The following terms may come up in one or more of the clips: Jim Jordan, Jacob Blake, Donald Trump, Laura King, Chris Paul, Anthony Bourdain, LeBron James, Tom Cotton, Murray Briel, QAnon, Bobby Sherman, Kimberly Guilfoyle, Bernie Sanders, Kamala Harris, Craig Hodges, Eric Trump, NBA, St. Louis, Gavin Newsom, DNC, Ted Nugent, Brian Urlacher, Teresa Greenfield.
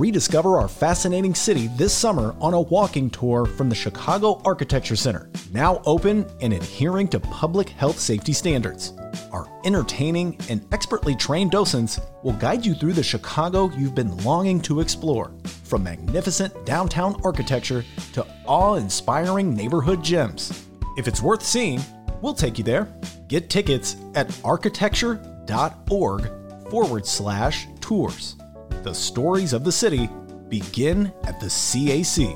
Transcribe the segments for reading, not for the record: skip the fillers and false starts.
Rediscover our fascinating city this summer on a walking tour from the Chicago Architecture Center, now open and adhering to public health safety standards. Our entertaining and expertly trained docents will guide you through the Chicago you've been longing to explore, from magnificent downtown architecture to awe-inspiring neighborhood gems. If it's worth seeing, we'll take you there. Get tickets at architecture.org/tours. The stories of the city begin at the CAC.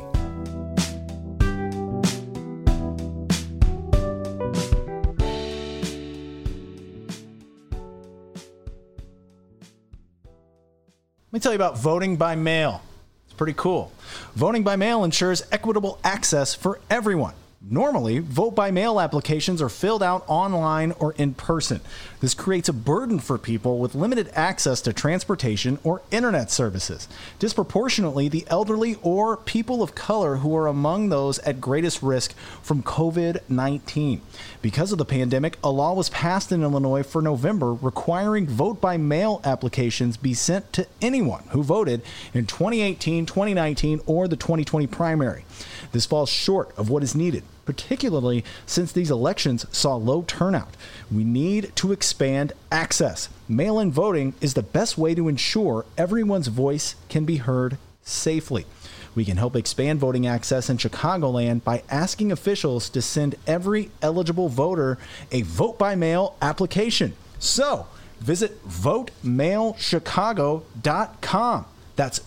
Let me tell you about voting by mail. It's pretty cool. Voting by mail ensures equitable access for everyone. Normally, vote by mail applications are filled out online or in person. This creates a burden for people with limited access to transportation or internet services. Disproportionately, the elderly or people of color who are among those at greatest risk from COVID-19. Because of the pandemic, a law was passed in Illinois for November requiring vote by mail applications be sent to anyone who voted in 2018, 2019, or the 2020 primary. This falls short of what is needed, particularly since these elections saw low turnout. We need to expand access. Mail-in voting is the best way to ensure everyone's voice can be heard safely. We can help expand voting access in Chicagoland by asking officials to send every eligible voter a vote-by-mail application. So, visit votemailchicago.com. That's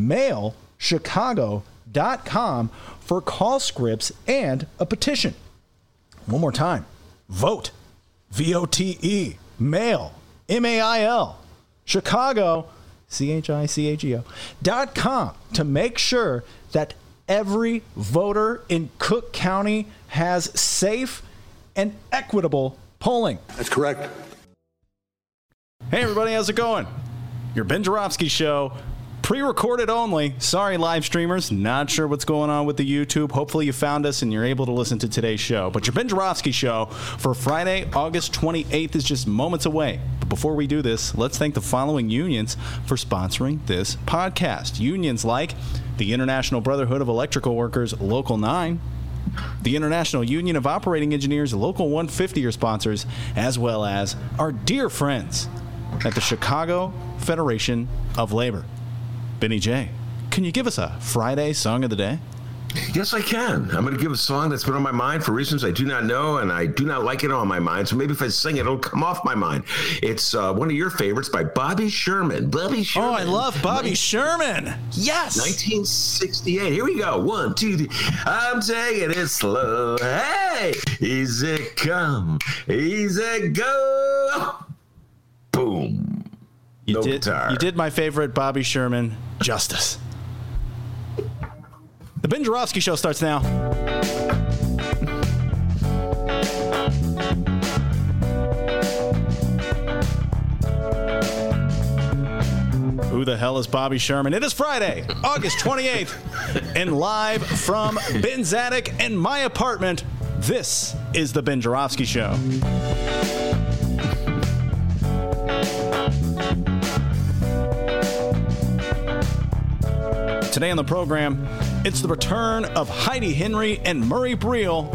votemailchicago.com for call scripts and a petition. One more time. Vote. VOTE. Mail. MAIL. Chicago. CHICAGO.com to make sure that every voter in Cook County has safe and equitable polling. That's correct. Hey everybody, how's it going? Your Ben Joravsky Show. Pre-recorded only. Sorry, live streamers. Not sure what's going on with the YouTube. Hopefully you found us and you're able to listen to today's show. But your Ben Joravsky Show for Friday, August 28th is just moments away. But before we do this, let's thank the following unions for sponsoring this podcast. Unions like the International Brotherhood of Electrical Workers, Local 9, the International Union of Operating Engineers, Local 150 are sponsors, as well as our dear friends at the Chicago Federation of Labor. Benny J, can you give us a Friday song of the day? Yes, I can. I'm going to give a song that's been on my mind for reasons I do not know, and I do not like it on my mind. So maybe if I sing it, it'll come off my mind. It's one of your favorites by Bobby Sherman. Bobby Sherman. Oh, I love Bobby Sherman. Yes. 1968. Here we go. One, two, three. I'm taking it slow. Hey, easy come, easy go. Boom. You did my favorite Bobby Sherman justice. The Ben Joravsky Show starts now. Who the hell is Bobby Sherman? It is Friday, August 28th, and live from Ben's attic and my apartment, this is the Ben Joravsky Show. Today on the program, it's the return of Heidi Henry and Murray Briel,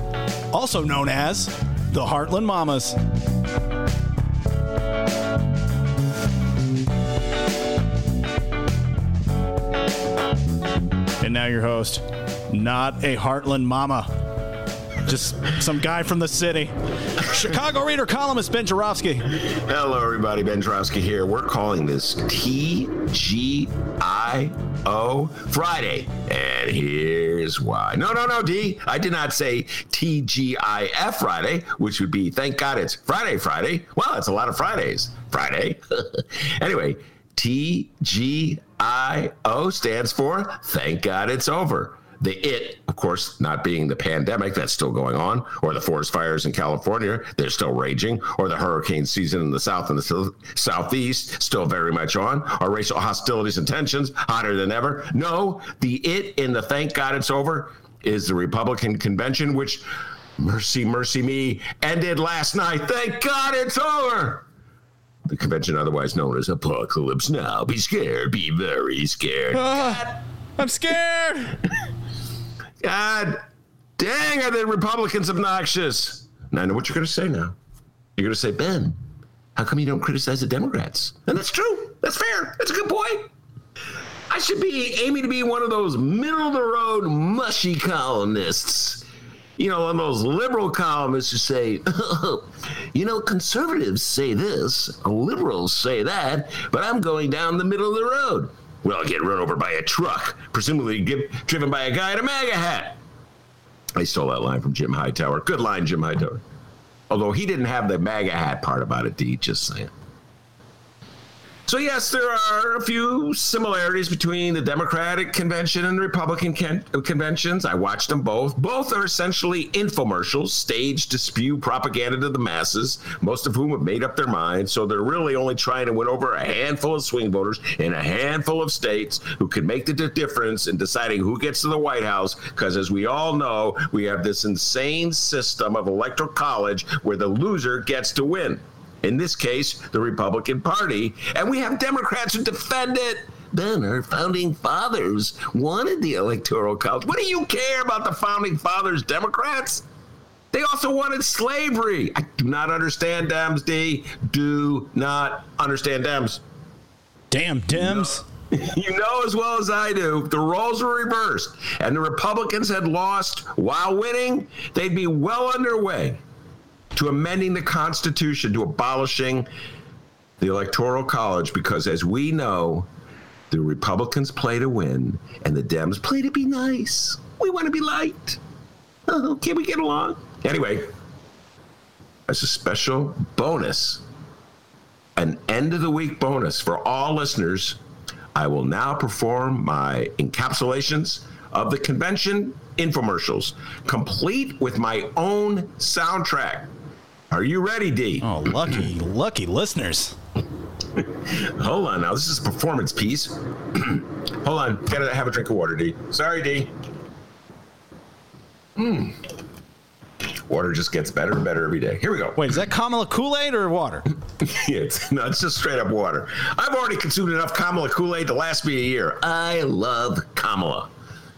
also known as the Heartland Mamas. and now your host, not a Heartland Mama. Just some guy from the city. Chicago Reader columnist Ben Joravsky. Hello, everybody. Ben Joravsky here. We're calling this TGIO Friday. And here's why. No, D. I did not say TGIF Friday, which would be, thank God it's Friday. Well, it's a lot of Fridays. Friday. Anyway, TGIO stands for thank God it's over. The it, of course, not being the pandemic that's still going on, or the forest fires in California, they're still raging, or the hurricane season in the South and the Southeast, still very much on, or racial hostilities and tensions, hotter than ever. No, the it in the thank God it's over is the Republican convention, which, mercy me, ended last night. Thank God it's over. The convention otherwise known as Apocalypse Now. Be scared, be very scared. I'm scared. God dang, are the Republicans obnoxious? Now, I know what you're going to say now. You're going to say, Ben, how come you don't criticize the Democrats? And that's true. That's fair. That's a good point. I should be aiming to be one of those middle-of-the-road mushy columnists. You know, one of those liberal columnists who say, you know, conservatives say this, liberals say that, but I'm going down the middle of the road. Well, get run over by a truck, presumably driven by a guy in a MAGA hat. I stole that line from Jim Hightower. Good line, Jim Hightower. Although he didn't have the MAGA hat part about it, D, just saying. So, yes, there are a few similarities between the Democratic convention and the Republican conventions. I watched them both. Both are essentially infomercials staged to spew propaganda to the masses, most of whom have made up their minds. So they're really only trying to win over a handful of swing voters in a handful of states who can make the difference in deciding who gets to the White House. Because as we all know, we have this insane system of electoral college where the loser gets to win. In this case, the Republican Party, and we have Democrats who defend it. Then our founding fathers wanted the Electoral College. What do you care about the founding fathers, Democrats? They also wanted slavery. I do not understand Dems, D. Do not understand Dems. Damn Dems. No. You know as well as I do, the roles were reversed, and the Republicans had lost while winning. They'd be well underway to amending the Constitution, to abolishing the Electoral College, because as we know, the Republicans play to win and the Dems play to be nice. We want to be liked. Oh, can we get along? Anyway, as a special bonus, an end of the week bonus for all listeners, I will now perform my encapsulations of the convention infomercials, complete with my own soundtrack. Are you ready, D? Oh, lucky listeners. Hold on now. This is a performance piece. Hold on. Gotta have a drink of water, D. Sorry, D. Water just gets better and better every day. Here we go. Wait, is that Kamala Kool-Aid or water? It's just straight up water. I've already consumed enough Kamala Kool-Aid to last me a year. I love Kamala.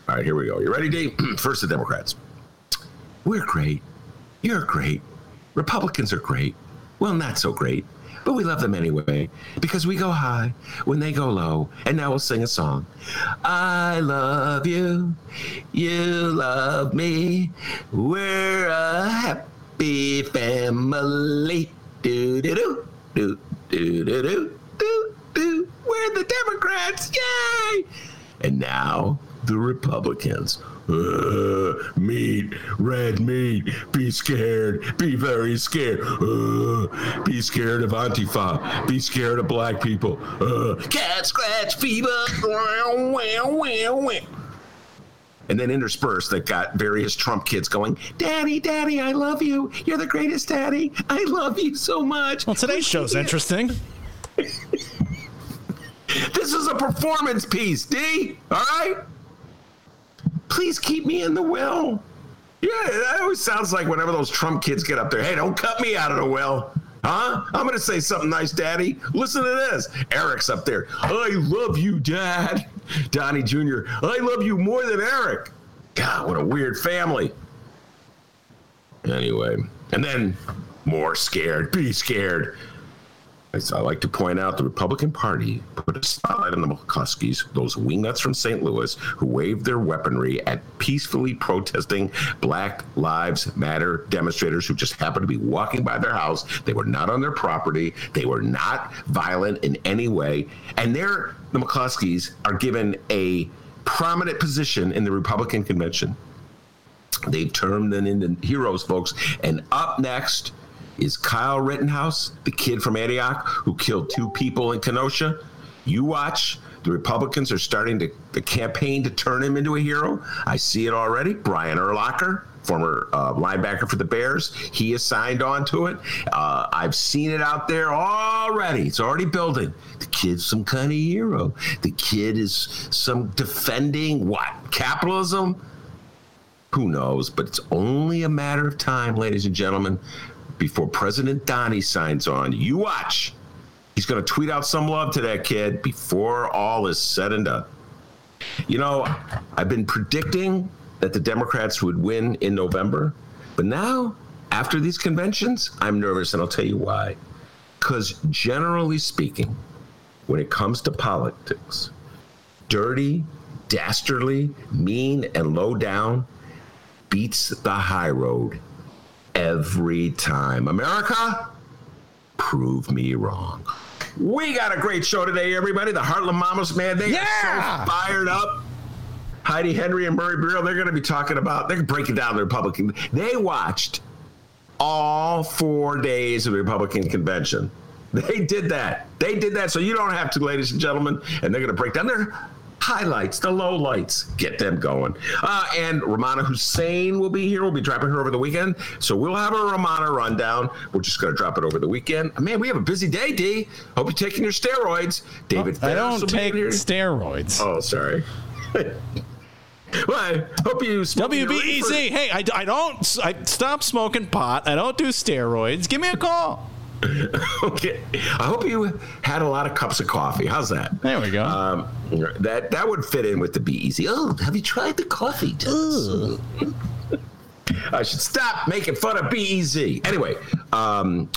All right, here we go. You ready, D? First, the Democrats. We're great. You're great. Republicans are great. Well, not so great, but we love them anyway because we go high when they go low. And now we'll sing a song. I love you. You love me. We're a happy family. Do do do do do do do do do. We're the Democrats. Yay! And now the Republicans. Meat, red meat, be scared, be very scared. Be scared of Antifa, be scared of black people. Cat scratch fever. And then interspersed, that got various Trump kids going, Daddy, Daddy, I love you. You're the greatest daddy. I love you so much. Well, today's show's interesting. This is a performance piece, D. All right? Please keep me in the will. Yeah, that always sounds like whenever those Trump kids get up there. Hey, don't cut me out of the will. Huh? I'm going to say something nice, Daddy. Listen to this. Eric's up there. I love you, Dad. Donnie Jr., I love you more than Eric. God, what a weird family. Anyway, and then more scared. Be scared. As I like to point out, the Republican Party put a spotlight on the McCloskeys, those wingnuts from St. Louis who waved their weaponry at peacefully protesting Black Lives Matter demonstrators who just happened to be walking by their house. They were not on their property. They were not violent in any way. And the McCloskeys are given a prominent position in the Republican convention. They've turned them into heroes, folks. And up next is Kyle Rittenhouse, the kid from Antioch who killed two people in Kenosha. You watch. The Republicans are starting the campaign to turn him into a hero. I see it already. Brian Urlacher, former linebacker for the Bears, he has signed on to it. I've seen it out there already. It's already building. The kid's some kind of hero. The kid is some defending what? Capitalism? Who knows? But it's only a matter of time, ladies and gentlemen, before President Donnie signs on. You watch. He's going to tweet out some love to that kid before all is said and done. You know, I've been predicting that the Democrats would win in November. But now, after these conventions, I'm nervous, and I'll tell you why. Because generally speaking, when it comes to politics, dirty, dastardly, mean, and low down beats the high road every time. America, prove me wrong. We got a great show today, everybody. The Heartland Mamas, man, they are so fired up. Heidi Henry and Murray Briel, they're going to be talking about, they're breaking down the Republican. They watched all 4 days of the Republican convention. They did that. So you don't have to, ladies and gentlemen. And they're going to break down their highlights, the lowlights, get them going. And Ramana Hussein will be here. We'll be dropping her over the weekend. So we'll have a Ramana rundown. We're just going to drop it over the weekend. Man, we have a busy day, D. Hope you're taking your steroids. David Ferris. I don't take steroids. Oh, sorry. Well, I hope you smoke. WBEZ. Hey, I stop smoking pot. I don't do steroids. Give me a call. Okay. I hope you had a lot of cups of coffee. How's that? There we go. That would fit in with the BEZ. Oh, have you tried the coffee? I should stop making fun of BEZ. Anyway, where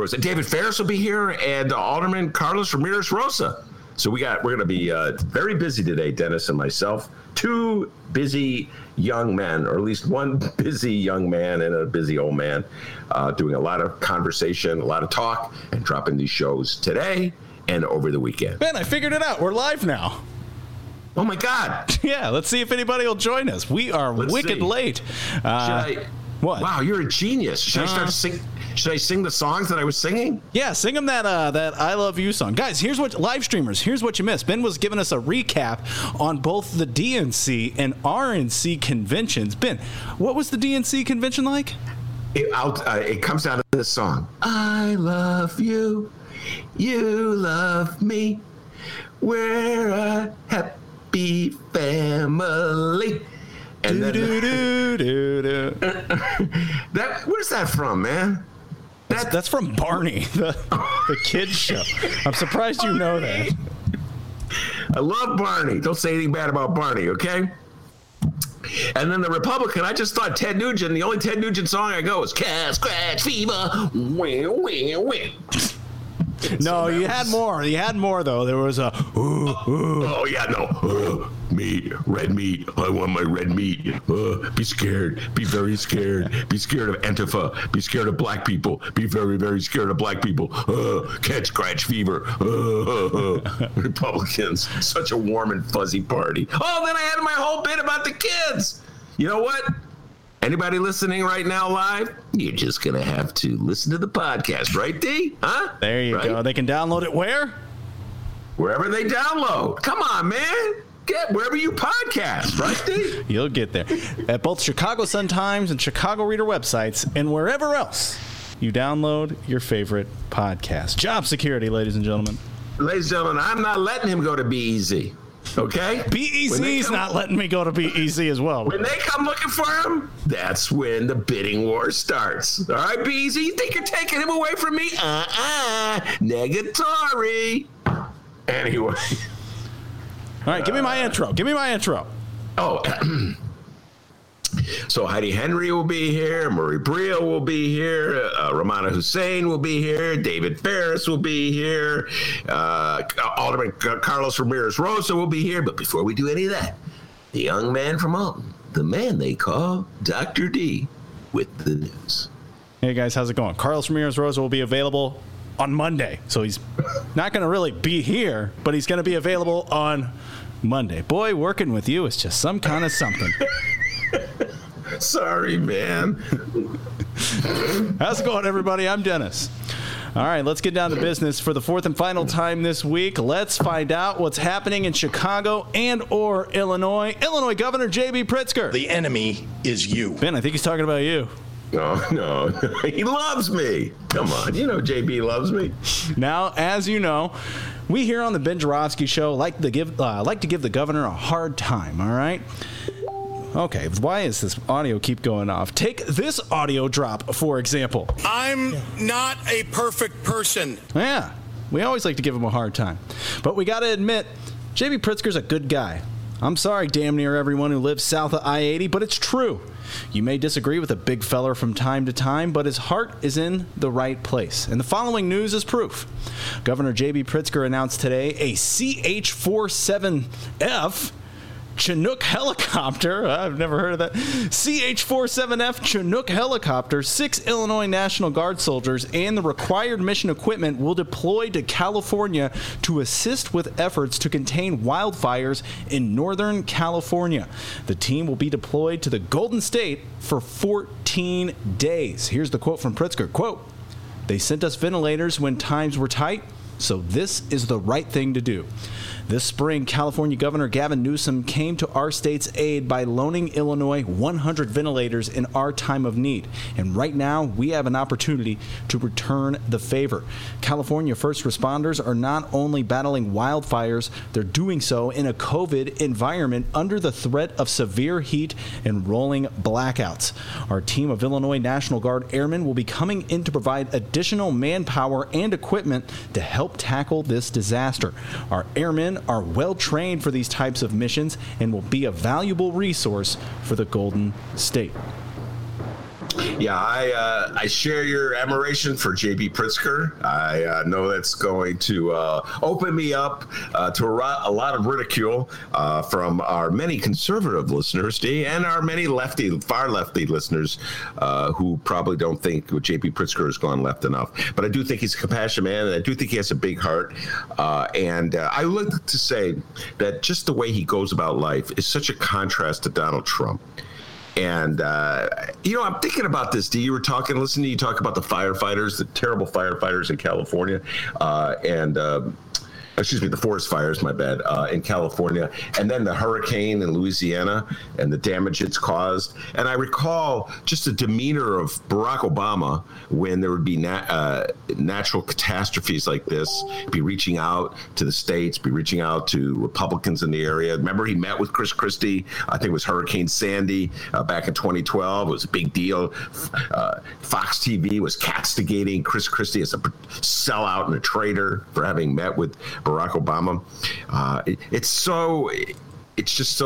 was it? David Ferris will be here, and Alderman Carlos Ramirez Rosa. So we're going to be very busy today, Dennis and myself. Two busy young men, or at least one busy young man and a busy old man, doing a lot of conversation, a lot of talk, and dropping these shows today and over the weekend. Ben, I figured it out. We're live now. Oh, my God. Yeah, let's see if anybody will join us. We are wicked late. What? Wow, you're a genius. Should I start to sing? Should I sing the songs that I was singing? Yeah, sing them that I Love You song. Guys, here's what, live streamers, here's what you missed. Ben was giving us a recap on both the DNC and RNC conventions. Ben, what was the DNC convention like? It comes out of this song. I love you. You love me. We're a happy family. And then, where's that from, man? That's from Barney, the kids show. I'm surprised you know that. I love Barney. Don't say anything bad about Barney, okay? And then the Republican, I just thought Ted Nugent, the only Ted Nugent song I know is Cat Scratch Fever. Win, win, win. No, you had more. You had more, though. There was a. Ooh, ooh. Oh, yeah, no. Meat, red meat. I want my red meat. Be scared. Be very scared. Be scared of Antifa. Be scared of black people. Be very, very scared of black people. Catch scratch fever. Republicans. Such a warm and fuzzy party. Oh, then I had my whole bit about the kids. You know what? Anybody listening right now live, you're just going to have to listen to the podcast, right, D? Huh? There you go. They can download it where? Wherever they download. Come on, man. Get wherever you podcast, right, D? You'll get there. At both Chicago Sun-Times and Chicago Reader websites and wherever else you download your favorite podcast. Job security, ladies and gentlemen. Ladies and gentlemen, I'm not letting him go to BEZ. Okay? BEZ's not letting me go to BEZ as well. When they come looking for him, that's when the bidding war starts. All right, BEZ, you think you're taking him away from me? Negatory. Anyway. All right, give me my intro. Oh, So Heidi Henry will be here. Murray Briel will be here. Ramana Hussein will be here. David Ferris will be here. Alderman Carlos Ramirez Rosa will be here. But before we do any of that, the young man from Alton, the man they call Dr. D, with the news. Hey, guys, how's it going? Carlos Ramirez Rosa will be available on Monday. So he's not going to really be here, but he's going to be available on Monday. Boy, working with you is just some kind of something. Sorry, man. How's it going, everybody? I'm Dennis. All right, let's get down to business for the fourth and final time this week. Let's find out what's happening in Chicago and or Illinois. Illinois Governor J.B. Pritzker. The enemy is you. Ben, I think he's talking about you. No. He loves me. Come on. You know JB loves me. Now, as you know, we here on the Ben Joravsky Show like to give the governor a hard time, all right? Okay, why is this audio keep going off? Take this audio drop, for example. I'm not a perfect person. Yeah, we always like to give him a hard time. But we got to admit, JB Pritzker's a good guy. I'm sorry, damn near everyone who lives south of I-80, but it's true. You may disagree with a big feller from time to time, but his heart is in the right place. And the following news is proof. Governor J.B. Pritzker announced today a CH-47F Chinook helicopter. I've never heard of that. CH-47F Chinook helicopter, 6 Illinois National Guard soldiers, and the required mission equipment will deploy to California to assist with efforts to contain wildfires in Northern California. The team will be deployed to the Golden State for 14 days. Here's the quote from Pritzker. Quote, "They sent us ventilators when times were tight. So this is the right thing to do." This spring, California Governor Gavin Newsom came to our state's aid by loaning Illinois 100 ventilators in our time of need. And right now, we have an opportunity to return the favor. California first responders are not only battling wildfires, they're doing so in a COVID environment under the threat of severe heat and rolling blackouts. Our team of Illinois National Guard airmen will be coming in to provide additional manpower and equipment to help tackle this disaster. Our airmen are well trained for these types of missions and will be a valuable resource for the Golden State. Yeah, I share your admiration for J.B. Pritzker. I know that's going to open me up to a lot of ridicule from our many conservative listeners, D, and our many lefty, far lefty listeners who probably don't think J.B. Pritzker has gone left enough. But I do think he's a compassionate man, and I do think he has a big heart. And I would like to say that just the way he goes about life is such a contrast to Donald Trump. And, I'm thinking about this, D. You were listening to you talk about the firefighters, the terrible firefighters in California, the forest fires, my bad, in California, and then the hurricane in Louisiana and the damage it's caused. And I recall just the demeanor of Barack Obama when there would be natural catastrophes like this, be reaching out to the states, be reaching out to Republicans in the area. Remember, he met with Chris Christie. I think it was Hurricane Sandy back in 2012. It was a big deal. Fox TV was castigating Chris Christie as a sellout and a traitor for having met with Barack Obama. It's just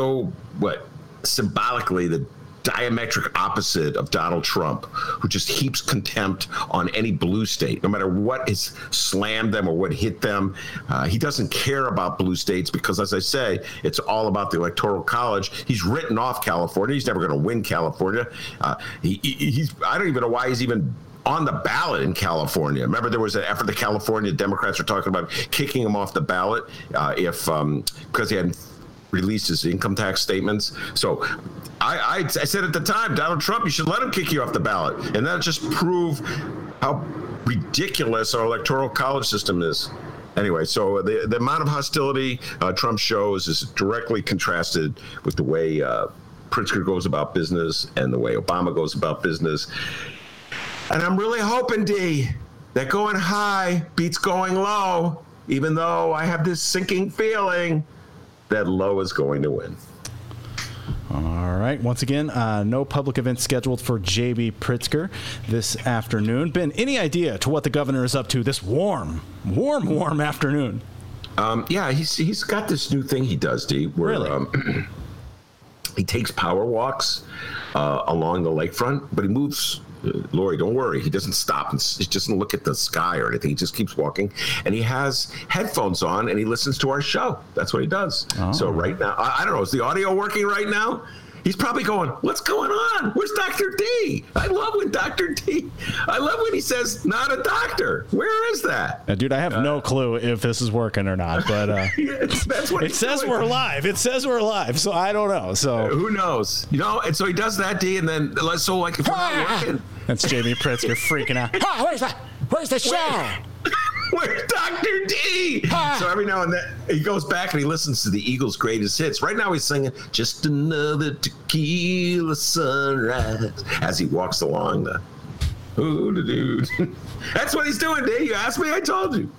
symbolically the diametric opposite of Donald Trump, who just heaps contempt on any blue state, no matter what has slammed them or what hit them. He doesn't care about blue states because, as I say, it's all about the Electoral College. He's written off California. He's never going to win California. I don't even know why he's even on the ballot in California. Remember, there was an effort, the California Democrats were talking about kicking him off the ballot because he hadn't released his income tax statements. So I said at the time, Donald Trump, you should let him kick you off the ballot. And that'll just prove how ridiculous our Electoral College system is. Anyway, so the amount of hostility Trump shows is directly contrasted with the way Pritzker goes about business and the way Obama goes about business. And I'm really hoping, D, that going high beats going low, even though I have this sinking feeling that low is going to win. All right. Once again, no public events scheduled for J.B. Pritzker this afternoon. Ben, any idea to what the governor is up to this warm afternoon? Yeah, he's got this new thing he does, D, where he takes power walks. along the lakefront, but he moves. Lori, don't worry. He doesn't stop. He doesn't look at the sky or anything. He just keeps walking, and he has headphones on, and he listens to our show. That's what he does. Oh. So right now, I don't know. Is the audio working right now? He's probably going, what's going on? Where's Dr. D? I love when he says, not a doctor. Where is that? Dude, I have no clue if this is working or not, but it says we're live. It says we're live, so I don't know. So who knows? You know, and so he does that, D, and then so like if we're not working. That's J.B. Pritzker freaking out. Where's the show? Where's Dr. D? So every now and then he goes back and he listens to the Eagles' greatest hits. Right now he's singing "Just Another Tequila Sunrise" as he walks along the. That's what he's doing, D. You asked me, I told you.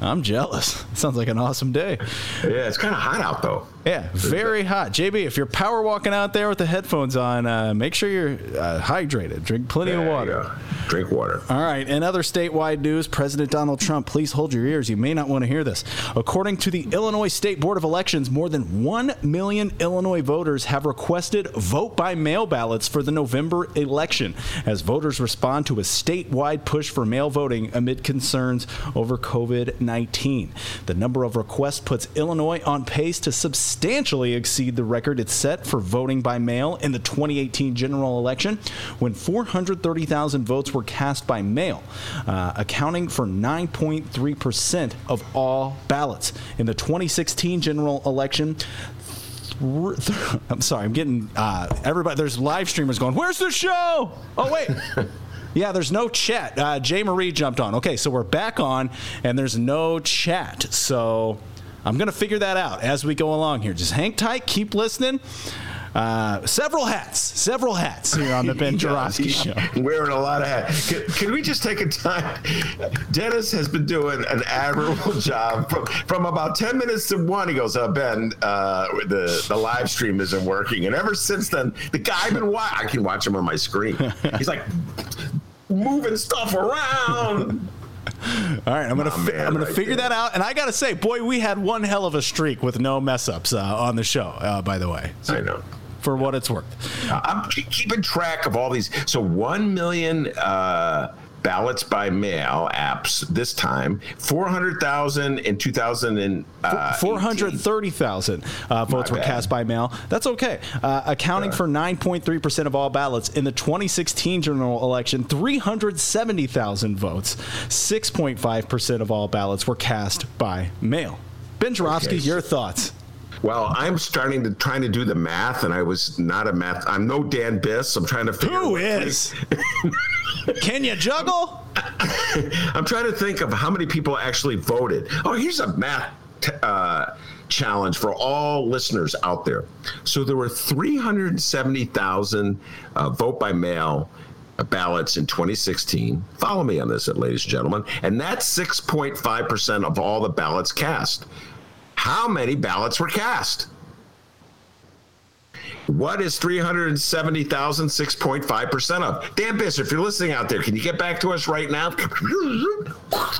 I'm jealous. It sounds like an awesome day. Yeah, it's kind of hot out, though. Yeah, very hot. JB, if you're power walking out there with the headphones on, make sure you're hydrated. Drink plenty of water. Yeah. Drink water. All right. In other statewide news, President Donald Trump, please hold your ears. You may not want to hear this. According to the Illinois State Board of Elections, more than 1 million Illinois voters have requested vote-by-mail ballots for the November election as voters respond to a statewide push for mail voting amid concerns over COVID-19. The number of requests puts Illinois on pace to substantially exceed the record it set for voting by mail in the 2018 general election, when 430,000 votes were cast by mail, accounting for 9.3% of all ballots. In the 2016 general election, I'm sorry, I'm getting everybody. There's live streamers going, "Where's the show?" Oh wait. Yeah, there's no chat. Jay Marie jumped on. Okay, so we're back on, and there's no chat. So I'm going to figure that out as we go along here. Just hang tight. Keep listening. Several hats here on the Ben Joravsky Show. Wearing a lot of hats. Can we just take a time? Dennis has been doing an admirable job. From about 10 minutes to 1, he goes, Ben, the live stream isn't working. And ever since then, the guy I've been watching, I can watch him on my screen. He's like moving stuff around. All right, I'm gonna figure that out, and I gotta say, boy, we had one hell of a streak with no mess ups on the show. By the way, so I know for what it's worth, I'm keeping track of all these. So 1 million ballots by mail apps this time, 400,000 in 430,000 votes were cast by mail. That's okay. Accounting for 9.3% of all ballots in the 2016 general election, 370,000 votes, 6.5% of all ballots were cast by mail. Ben Joravsky, your thoughts? Well, I'm trying to do the math, and I was not a math. I'm no Dan Biss. I'm trying to figure out who is. Can you juggle? I'm trying to think of how many people actually voted. Oh, here's a math challenge for all listeners out there. So there were 370,000 vote by mail ballots in 2016. Follow me on this, ladies and gentlemen. And that's 6.5% of all the ballots cast. How many ballots were cast? What is 370,000 6.5% of? Dan Biss, if you're listening out there, can you get back to us right now?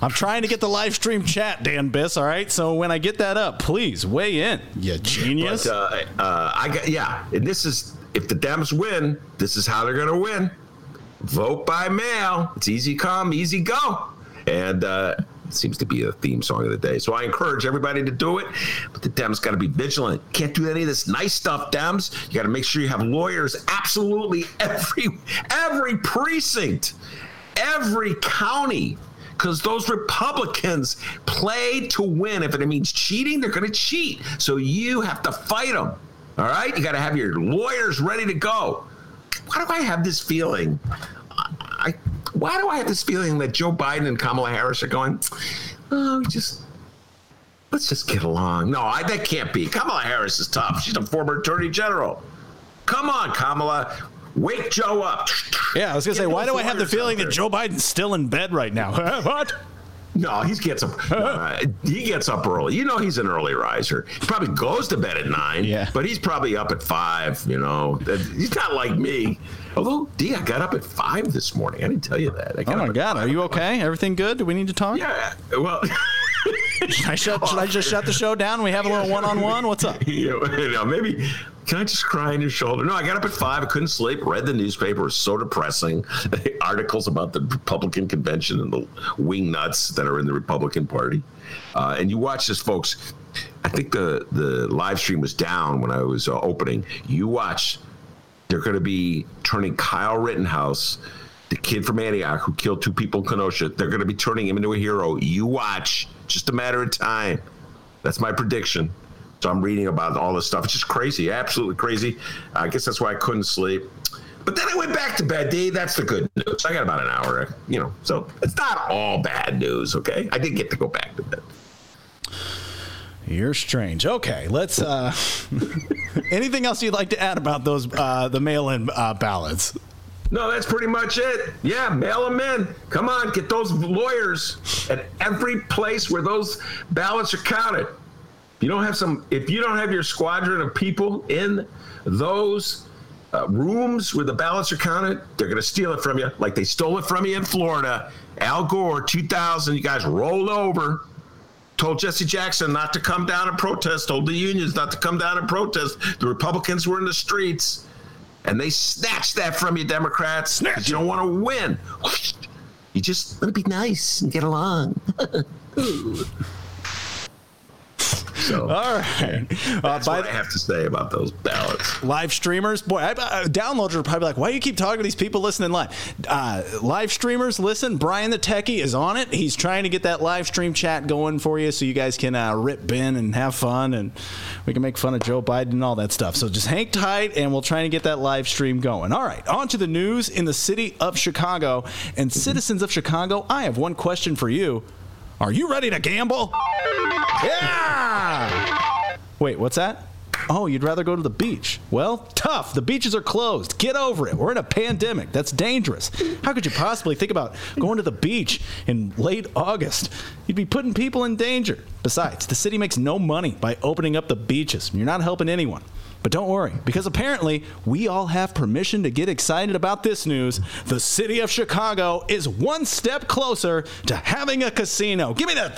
I'm trying to get the live stream chat, Dan Biss, all right? So when I get that up, please weigh in, you genius. But, and this is, if the Dems win, this is how they're going to win. Vote by mail. It's easy come, easy go. And seems to be a theme song of the day. So I encourage everybody to do it, but the Dems got to be vigilant. Can't do any of this nice stuff, Dems. You got to make sure you have lawyers absolutely every precinct, every county, because those Republicans play to win. If it means cheating, they're going to cheat. So you have to fight them, all right? You got to have your lawyers ready to go. Why do I have this feeling? Why do I have this feeling that Joe Biden and Kamala Harris are going, let's just get along? No, that can't be. Kamala Harris is tough. She's a former attorney general. Come on, Kamala. Wake Joe up. Yeah, I was going to say, why do I have the feeling that Joe Biden's still in bed right now? What? No, he gets up. He gets up early. You know, he's an early riser. He probably goes to bed at 9, but he's probably up at 5. You know, he's not like me. Although, D, I got up at 5 this morning. I didn't tell you that. Oh my God, are you okay? Everything good? Do we need to talk? Yeah. Well, Should I just shut the show down? We have a little one-on-one. What's up? Maybe. Can I just cry on your shoulder? No, I got up at 5. I couldn't sleep. Read the newspaper. It was so depressing. The articles about the Republican convention and the wing nuts that are in the Republican Party. And you watch this, folks. I think the live stream was down when I was opening. You watch. They're going to be turning Kyle Rittenhouse, the kid from Antioch who killed 2 people in Kenosha. They're going to be turning him into a hero. You watch. Just a matter of time. That's my prediction. So I'm reading about all this stuff. It's just crazy, absolutely crazy. I guess that's why I couldn't sleep. But then I went back to bed, Dave. That's the good news. I got about an hour, So it's not all bad news, okay? I did get to go back to bed. You're strange. Okay, let's. Anything else you'd like to add about those the mail-in ballots? No, that's pretty much it. Yeah, mail them in. Come on, get those lawyers at every place where those ballots are counted. If you don't have your squadron of people in those rooms where the ballots are counted, they're going to steal it from you, like they stole it from you in Florida. Al Gore, 2000, you guys rolled over. Told Jesse Jackson not to come down and protest. Told the unions not to come down and protest. The Republicans were in the streets. And they snatched that from you, Democrats. Snatch. You don't want to win. You just want to be nice and get along. So, all right. That's what I have to say about those ballots. Live streamers. Boy, downloaders are probably like, why do you keep talking to these people listening live? Live streamers, listen, Brian the Techie is on it. He's trying to get that live stream chat going for you so you guys can rip Ben and have fun, and we can make fun of Joe Biden and all that stuff. So just hang tight, and we'll try to get that live stream going. All right, on to the news in the city of Chicago. And citizens of Chicago, I have one question for you. Are you ready to gamble? Yeah! Wait, what's that? Oh, you'd rather go to the beach. Well, tough. The beaches are closed. Get over it. We're in a pandemic. That's dangerous. How could you possibly think about going to the beach in late August? You'd be putting people in danger. Besides, the city makes no money by opening up the beaches. You're not helping anyone. But don't worry, because apparently we all have permission to get excited about this news. The city of Chicago is one step closer to having a casino. Give me that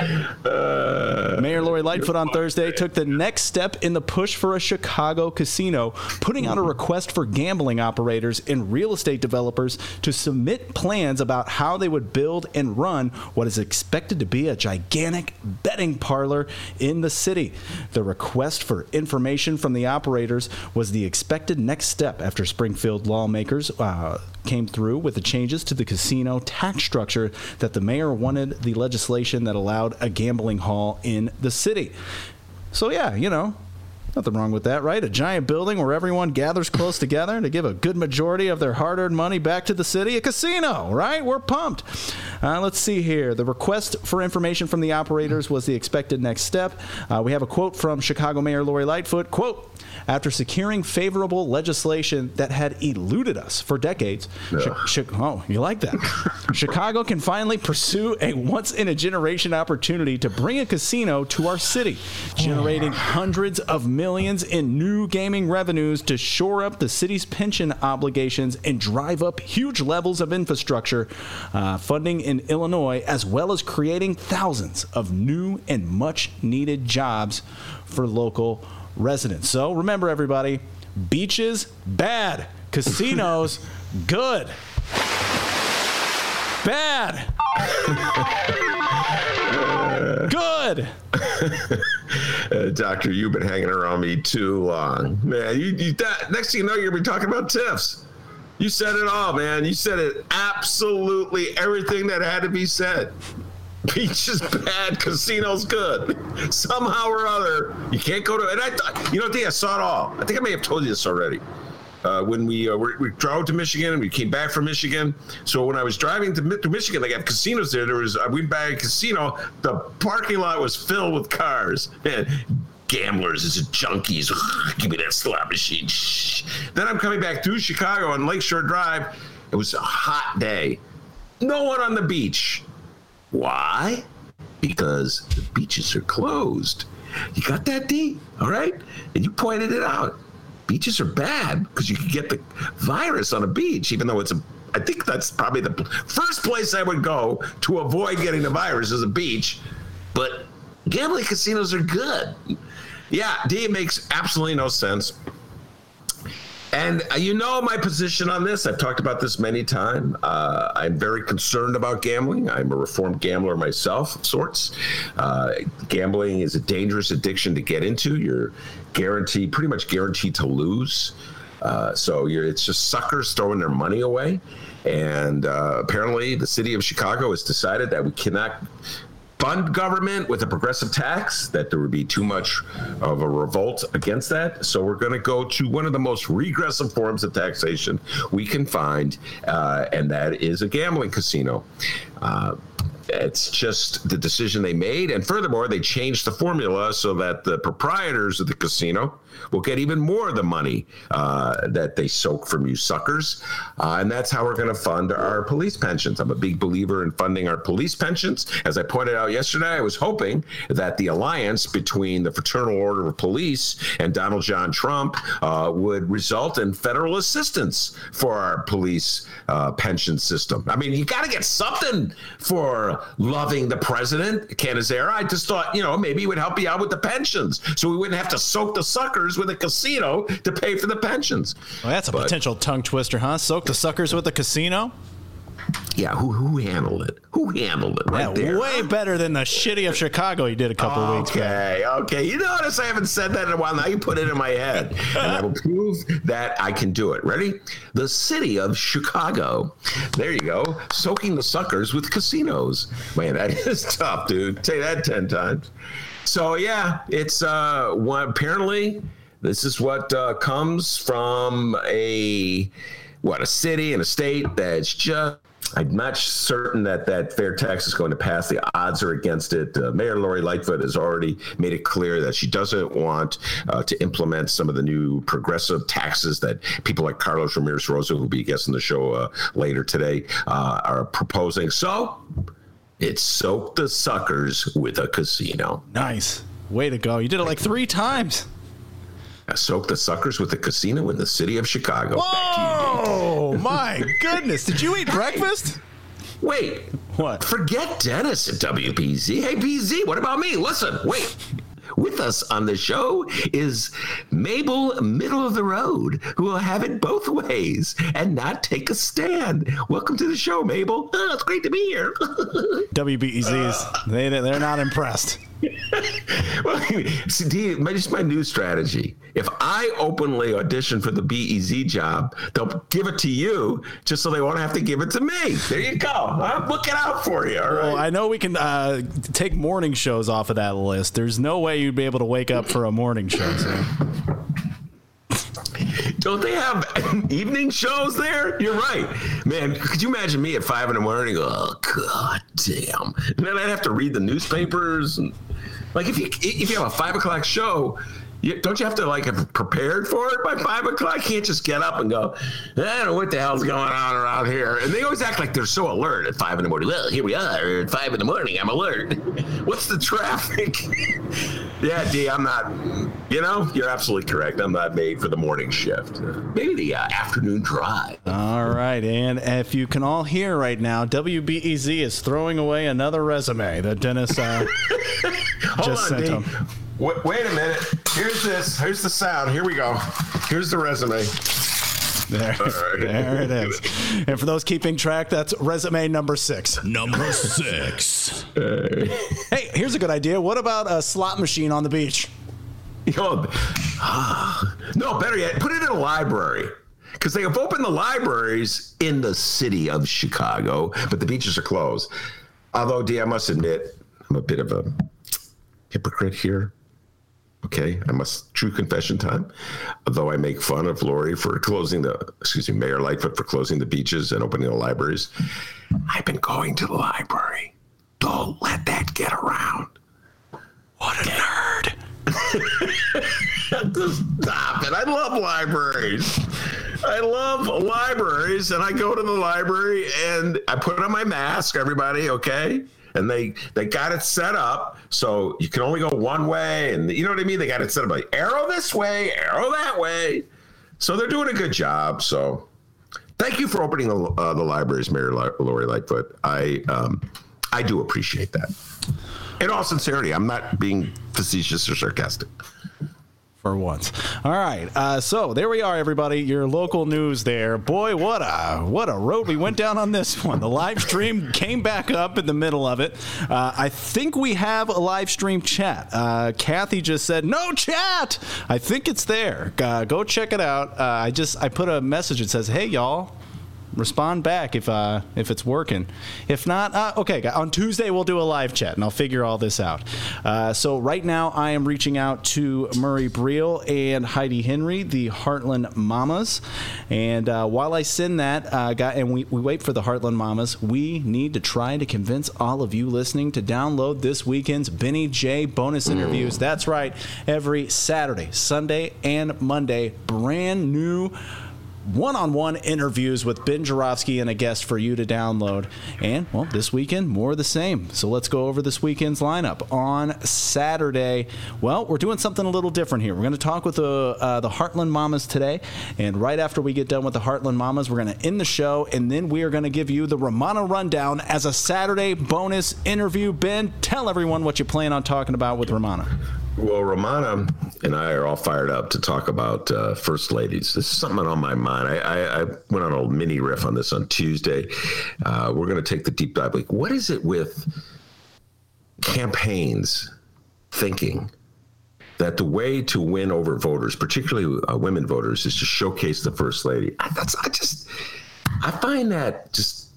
thing. Mayor Lori Lightfoot on Thursday took the next step in the push for a Chicago casino, putting out a request for gambling operators and real estate developers to submit plans about how they would build and run what is expected to be a gigantic betting parlor in the city. The request for information from the operators was the expected next step after Springfield lawmakers came through with the changes to the casino tax structure that the mayor wanted, the legislation that allowed a gambling hall in the city. So, nothing wrong with that, right? A giant building where everyone gathers close together to give a good majority of their hard-earned money back to the city. A casino, right? We're pumped. Let's see here. The request for information from the operators was the expected next step. We have a quote from Chicago Mayor Lori Lightfoot. Quote, after securing favorable legislation that had eluded us for decades. Yeah. Oh, you like that. Chicago can finally pursue a once-in-a-generation opportunity to bring a casino to our city, generating hundreds of millions in new gaming revenues to shore up the city's pension obligations and drive up huge levels of infrastructure funding in Illinois, as well as creating thousands of new and much-needed jobs for local residents. So remember, everybody, beaches bad, casinos good, bad, good. Doctor, you've been hanging around me too long, man. Next thing you know, you're gonna be talking about tiffs. You said it all, man. You said it, absolutely everything that had to be said. Beach is bad, casino's good. Somehow or other, you can't go to. And I thought, I think I saw it all. I think I may have told you this already. When we drove to Michigan and we came back from Michigan. So when I was driving to Michigan, they got casinos there. We went by a casino. The parking lot was filled with cars. Man, gamblers, is it junkies? Give me that slot machine. Then I'm coming back through Chicago on Lakeshore Drive. It was a hot day. No one on the beach. Why? Because the beaches are closed. You got that, D? All right? And you pointed it out. Beaches are bad because you can get the virus on a beach, even though it's a I think that's probably the first place I would go to avoid getting the virus is a beach. But gambling casinos are good. Yeah, D makes absolutely no sense. And you know my position on this. I've talked about this many times. I'm very concerned about gambling. I'm a reformed gambler myself, of sorts. Gambling is a dangerous addiction to get into. You're guaranteed, pretty much guaranteed to lose. It's just suckers throwing their money away. And apparently the city of Chicago has decided that we cannot fund government with a progressive tax, that there would be too much of a revolt against that. So we're going to go to one of the most regressive forms of taxation we can find, and that is a gambling casino. It's just the decision they made. And furthermore, they changed the formula so that the proprietors of the casino will get even more of the money that they soak from you suckers. And that's how we're going to fund our police pensions. I'm a big believer in funding our police pensions. As I pointed out yesterday, I was hoping that the alliance between the Fraternal Order of Police and Donald John Trump would result in federal assistance for our police pension system. I mean, you got to get something for loving the president, Canizera. I just thought, maybe he would help you out with the pensions so we wouldn't have to soak the suckers with a casino to pay for the pensions. Well, that's potential tongue twister, huh? Soak the suckers with a casino? Yeah, who handled it? Who handled it right there? Way better than the shitty of Chicago you did a couple of weeks ago. Okay. You notice I haven't said that in a while. Now you put it in my head. And I will prove that I can do it. Ready? The city of Chicago. There you go. Soaking the suckers with casinos. Man, that is tough, dude. Say that 10 times. So, yeah, it's apparently this is what comes from a city and a state that's just. I'm not certain that fair tax is going to pass. The odds are against it. Mayor Lori Lightfoot has already made it clear that she doesn't want to implement some of the new progressive taxes that people like Carlos Ramirez Rosa, who will be guesting the show later today, are proposing. So it soaked the suckers with a casino. Nice. Way to go. You did it like 3 times. Soak the suckers with a casino in the city of Chicago. Oh, my goodness. Did you eat breakfast? Wait. What? Forget Dennis at WBZ. Hey, BZ, what about me? Listen, wait. With us on the show is Mabel Middle of the Road, who will have it both ways and not take a stand. Welcome to the show, Mabel. Oh, it's great to be here. WBEZs, they're not impressed. Well, see, just my new strategy. If I openly audition for the BEZ job, they'll give it to you just so they won't have to give it to me. There you go. I'm looking out for you. All right. Well, I know we can take morning shows off of that list. There's no way you'd be able to wake up for a morning show. So. Don't they have evening shows there? You're right. Man, could you imagine me at 5 in the morning? Oh, God damn. And then I'd have to read the newspapers. And, if you have a 5 o'clock show, don't you have to, have prepared for it by 5 o'clock? You can't just get up and go, I don't know what the hell's going on around here. And they always act like they're so alert at 5 in the morning. Well, here we are at 5 in the morning. I'm alert. What's the traffic? Yeah, D, I'm not, you're absolutely correct. I'm not made for the morning shift. Maybe the afternoon drive. All right, and if you can all hear right now, WBEZ is throwing away another resume that Dennis just sent him. Wait a minute. Here's this. Here's the sound. Here we go. Here's the resume. There it is. And for those keeping track, that's resume number 6. Number 6. Hey, here's a good idea. What about a slot machine on the beach? No, better yet, put it in a library. Because they have opened the libraries in the city of Chicago, but the beaches are closed. Although, D, I must admit, I'm a bit of a hypocrite here. Okay, true confession time. Although I make fun of Lori for Mayor Lightfoot for closing the beaches and opening the libraries. I've been going to the library. Don't let that get around. What a nerd. Just stop it. I love libraries. I love libraries, and I go to the library, and I put on my mask, everybody, okay? And they got it set up so you can only go one way. And you know what I mean? They got it set up like arrow this way, arrow that way. So they're doing a good job. So Thank you for opening the libraries, Mayor Lori Lightfoot. I do appreciate that. In all sincerity, I'm not being facetious or sarcastic. For once. All right. So there we are, everybody. Your local news there. Boy, what a road we went down on this one. The live stream came back up in the middle of it. I think we have a live stream chat. Kathy just said, no chat. I think it's there. Go check it out. I put a message that says, hey, y'all. Respond back if it's working. If not, okay, on Tuesday we'll do a live chat, and I'll figure all this out. So right now I am reaching out to Murray Briel and Heidi Henry, the Heartland Mamas. And while I send that, and we wait for the Heartland Mamas, we need to try to convince all of you listening to download this weekend's Benny J bonus interviews. That's right. Every Saturday, Sunday, and Monday, brand new one-on-one interviews with Ben Joravsky and a guest for you to download. And, well, this weekend, more of the same. So let's go over this weekend's lineup. On Saturday, well, we're doing something a little different here. We're going to talk with the Heartland Mamas today. And right after we get done with the Heartland Mamas, we're going to end the show. And then we are going to give you the Romano Rundown as a Saturday bonus interview. Ben, tell everyone what you plan on talking about with Romano. Well, Romana and I are all fired up to talk about first ladies. This is something on my mind. I went on a mini riff on this on Tuesday. We're going to take the deep dive. Like, what is it with campaigns thinking that the way to win over voters, particularly women voters, is to showcase the first lady? I find that just,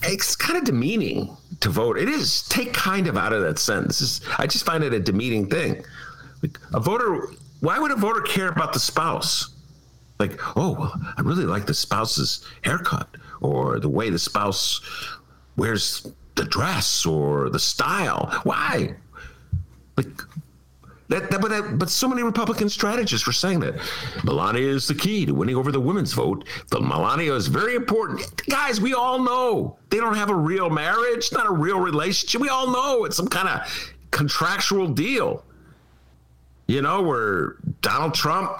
it's kind of demeaning to vote. It is. Take kind of out of that sentence. I just find it a demeaning thing. Like, a voter, why would a voter care about the spouse? Like, oh, well, I really like the spouse's haircut or the way the spouse wears the dress or the style. Why? Like, But so many Republican strategists were saying that Melania is the key to winning over the women's vote. The Melania is very important. Guys, we all know they don't have a real marriage, not a real relationship. We all know it's some kind of contractual deal, you know, where Donald Trump,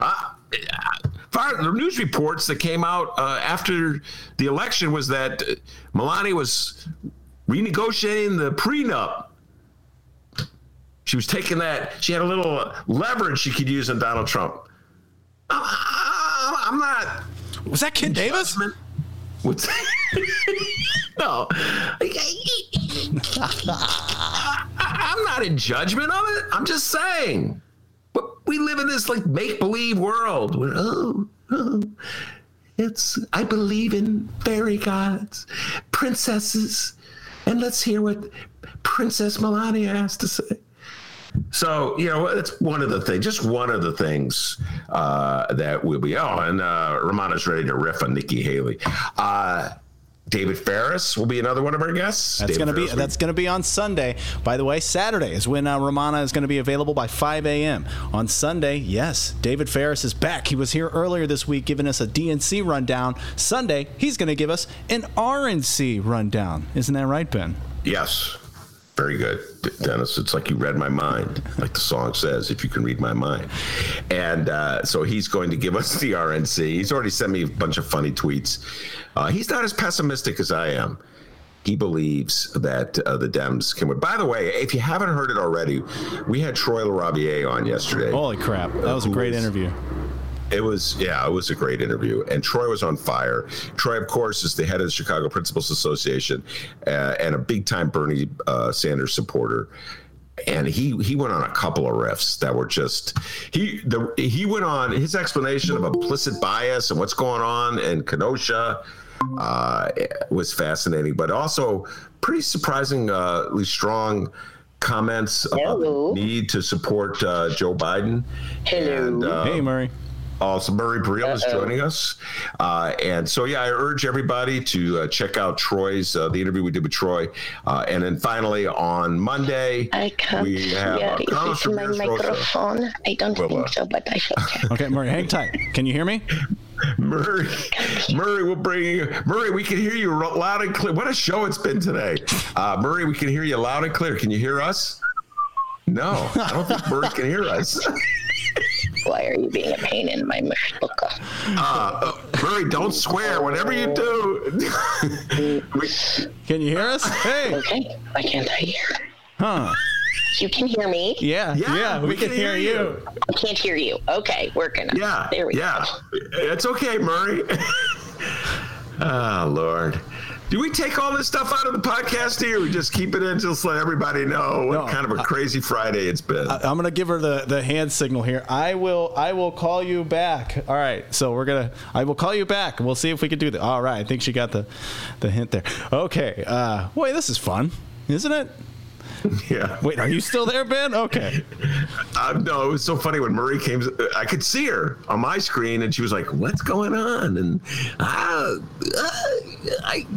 the news reports that came out after the election was that Melania was renegotiating the prenup. She was taking that. She had a little leverage she could use on Donald Trump. I'm not. Was that Ken Davis? What's that? No. I'm not in judgment of it. I'm just saying. But we live in this like make-believe world where I believe in fairy gods, princesses, and let's hear what Princess Melania has to say. So, you know, that's one of the things, just one of the things that we'll be on. And Romano's ready to riff on Nikki Haley. David Ferris will be another one of our guests. That's going to be on Sunday. By the way, Saturday is when Romana is going to be available by 5 a.m. On Sunday, yes, David Ferris is back. He was here earlier this week giving us a DNC rundown. Sunday, he's going to give us an RNC rundown. Isn't that right, Ben? Yes. Very good, Dennis. It's like you read my mind, like the song says, if you can read my mind. And so he's going to give us the RNC. He's already sent me a bunch of funny tweets. He's not as pessimistic as I am. He believes that the Dems can win. By the way, if you haven't heard it already, we had Troy LaRaviere on yesterday. Holy crap. That was a great interview. It was a great interview. And Troy was on fire. Troy, of course, is the head of the Chicago Principals Association and a big-time Bernie Sanders supporter. And he went on a couple of riffs that were just – he went on his explanation of implicit bias and what's going on in Kenosha was fascinating, but also pretty surprisingly strong comments about the need to support Joe Biden. Hello. And, hey, Murray. Also, Murray Briel is joining us. And so, yeah, I urge everybody to check out Troy's, the interview we did with Troy. And then finally, on Monday, we have Carlos Ramirez Rosa. I don't think so, but I shall check. Okay, Murray, hang tight. Can you hear me? Murray, we'll bring you. Murray, we can hear you loud and clear. What a show it's been today. Murray, we can hear you loud and clear. Can you hear us? No, I don't think Murray can hear us. Why are you being a pain in my mushbuka? Murray, don't swear. Whatever you do. Can you hear us? Hey. Okay. Why can't I hear? Huh. You can hear me? Yeah, we can hear you. I can't hear you. Okay, working. Yeah, there we go. Yeah, it's okay, Murray. Oh, Lord. Do we take all this stuff out of the podcast here? We just keep it in just to let everybody know what kind of a crazy Friday it's been. I'm going to give her the hand signal here. I will call you back. All right. So I will call you back. We'll see if we can do that. All right. I think she got the hint there. Okay. Boy, this is fun, isn't it? Yeah. Wait, are you still there, Ben? Okay. No, it was so funny when Murray came. I could see her on my screen, and she was like, "What's going on?" And I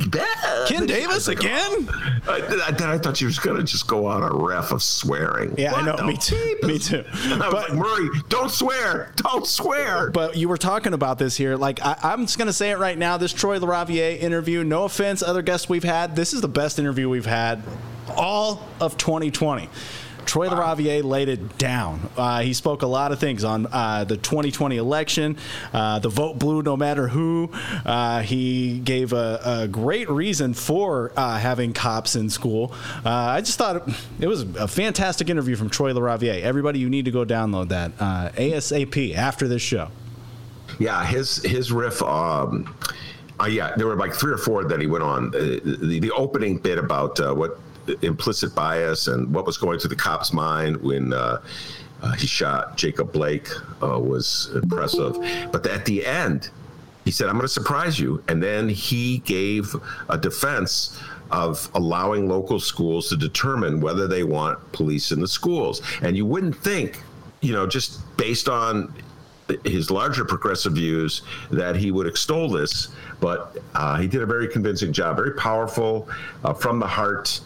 bet Ken Davis again. Then I thought she was gonna just go on a riff of swearing. Yeah, I know. Me too. And I was like, Murray, don't swear. But you were talking about this here. Like I'm just gonna say it right now. This Troy LaRaviere interview. No offense, other guests we've had. This is the best interview we've had. All of 2020, Troy LaRaviere laid it down. He spoke a lot of things on the 2020 election, the vote blue no matter who. He gave a great reason for having cops in school. I just thought it was a fantastic interview from Troy LaRaviere. Everybody, you need to go download that ASAP after this show. Yeah, his riff. Yeah, there were like three or four that he went on. The opening bit about what implicit bias and what was going through the cop's mind when he shot Jacob Blake was impressive. But at the end, he said, "I'm going to surprise you." And then he gave a defense of allowing local schools to determine whether they want police in the schools. And you wouldn't think, just based on his larger progressive views, that he would extol this, but he did a very convincing job, very powerful, from the heart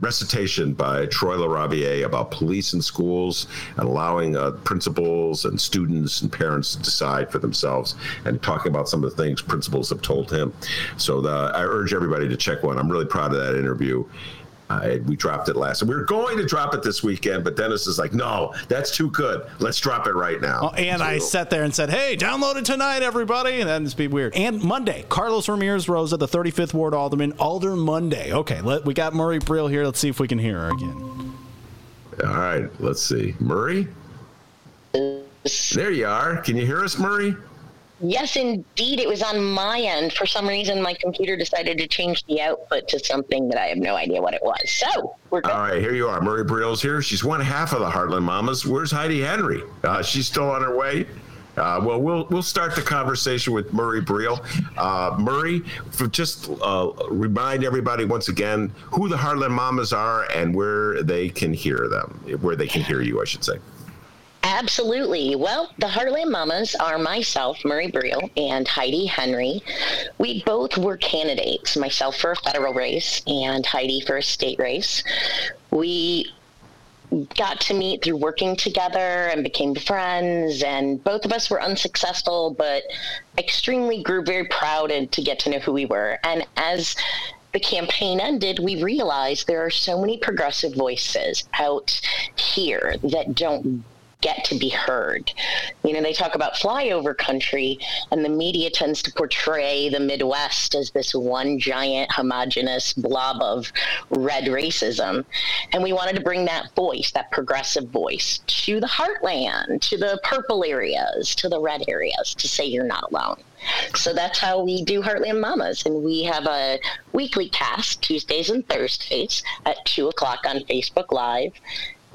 recitation by Troy LaRaviere about police and schools and allowing principals and students and parents to decide for themselves, and talking about some of the things principals have told him. So I urge everybody to check one. I'm really proud of that interview. We dropped it last. We were going to drop it this weekend, but Dennis is like, "No, that's too good. Let's drop it right now." Oh, and so I sat there and said, "Hey, download it tonight, everybody." And that'd just be weird. And Monday, Carlos Ramirez Rosa, the 35th Ward Alderman, Alder Monday. Okay, we got Murray Briel here. Let's see if we can hear her again. All right, let's see. Murray? There you are. Can you hear us, Murray? Yes, indeed. It was on my end. For some reason, my computer decided to change the output to something that I have no idea what it was. So we're good. All right, here you are. Murray Briel's here. She's one half of the Heartland Mamas. Where's Heidi Henry? She's still on her way. Well, we'll start the conversation with Murray Briel. Murray, just remind everybody once again who the Heartland Mamas are and where they can hear you, I should say. Absolutely. Well, the Heartland Mamas are myself, Murray Briel, and Heidi Henry. We both were candidates, myself for a federal race and Heidi for a state race. We got to meet through working together and became friends, and both of us were unsuccessful, but extremely grew very proud and to get to know who we were. And as the campaign ended, we realized there are so many progressive voices out here that don't get to be heard. They talk about flyover country, and the media tends to portray the Midwest as this one giant homogenous blob of red racism. And we wanted to bring that voice, that progressive voice, to the heartland, to the purple areas, to the red areas, to say you're not alone. So that's how we do Heartland Mamas. And we have a weekly cast Tuesdays and Thursdays at 2:00 on Facebook Live.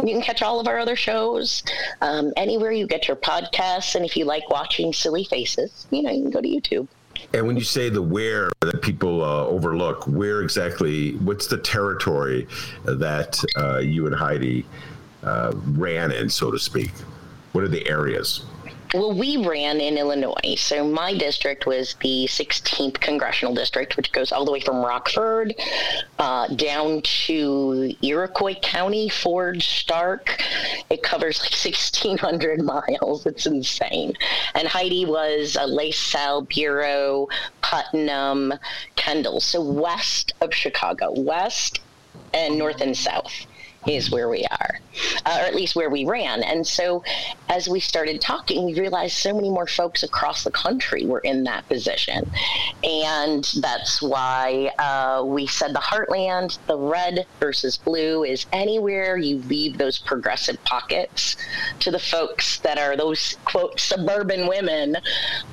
You can catch all of our other shows anywhere you get your podcasts. And if you like watching silly faces, you can go to YouTube. And when you say the where that people overlook, where exactly, what's the territory that you and Heidi ran in, so to speak? What are the areas? Well, we ran in Illinois. So my district was the 16th Congressional District, which goes all the way from Rockford down to Iroquois County, Ford, Stark. It covers like 1,600 miles. It's insane. And Heidi was LaSalle, Bureau, Putnam, Kendall. So west of Chicago, west and north and south is where we are. or at least where we ran. And so as we started talking, we realized so many more folks across the country were in that position. And that's why we said the heartland, the red versus blue, is anywhere you leave those progressive pockets to the folks that are those, quote, suburban women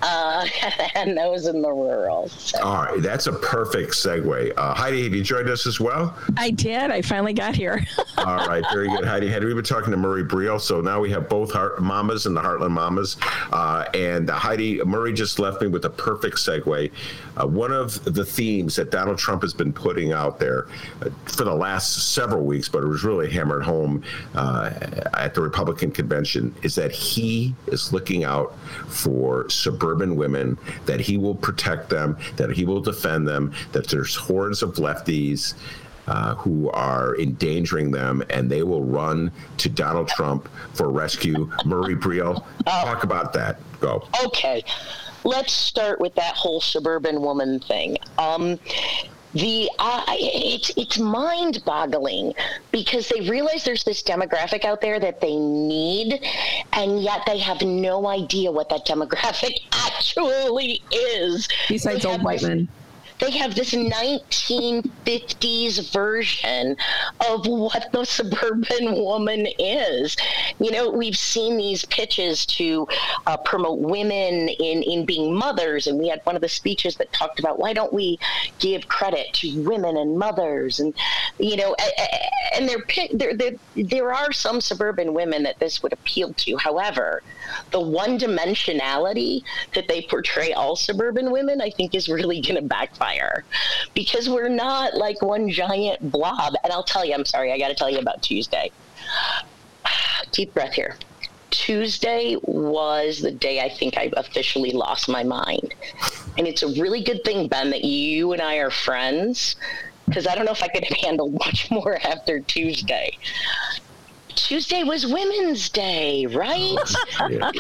and those in the rural. So. All right. That's a perfect segue. Heidi, have you joined us as well? I did. I finally got here. All right. Very good, Heidi Henry. We've been talking to Murray Briel. So now we have both mamas and the Heartland Mamas. And Heidi, Murray just left me with a perfect segue. One of the themes that Donald Trump has been putting out there for the last several weeks, but it was really hammered home at the Republican convention, is that he is looking out for suburban women, that he will protect them, that he will defend them, that there's hordes of lefties who are endangering them, and they will run to Donald Trump for rescue. Murray Briel, talk about that. Go. Okay. Let's start with that whole suburban woman thing. It's mind-boggling because they realize there's this demographic out there that they need, and yet they have no idea what that demographic actually is. Besides old white men. They have this 1950s version of what the suburban woman is. You know, we've seen these pitches to promote women in being mothers, and we had one of the speeches that talked about why don't we give credit to women and mothers, and you know, and there are some suburban women that this would appeal to. However, the one dimensionality that they portray all suburban women, I think, is really going to backfire. Because we're not like one giant blob. And I'll tell you, I'm sorry, I got to tell you about Tuesday. Deep breath here. Tuesday was the day I think I officially lost my mind. And it's a really good thing, Ben, that you and I are friends, because I don't know if I could have handled much more after Tuesday. Tuesday was Women's Day, right? Oh,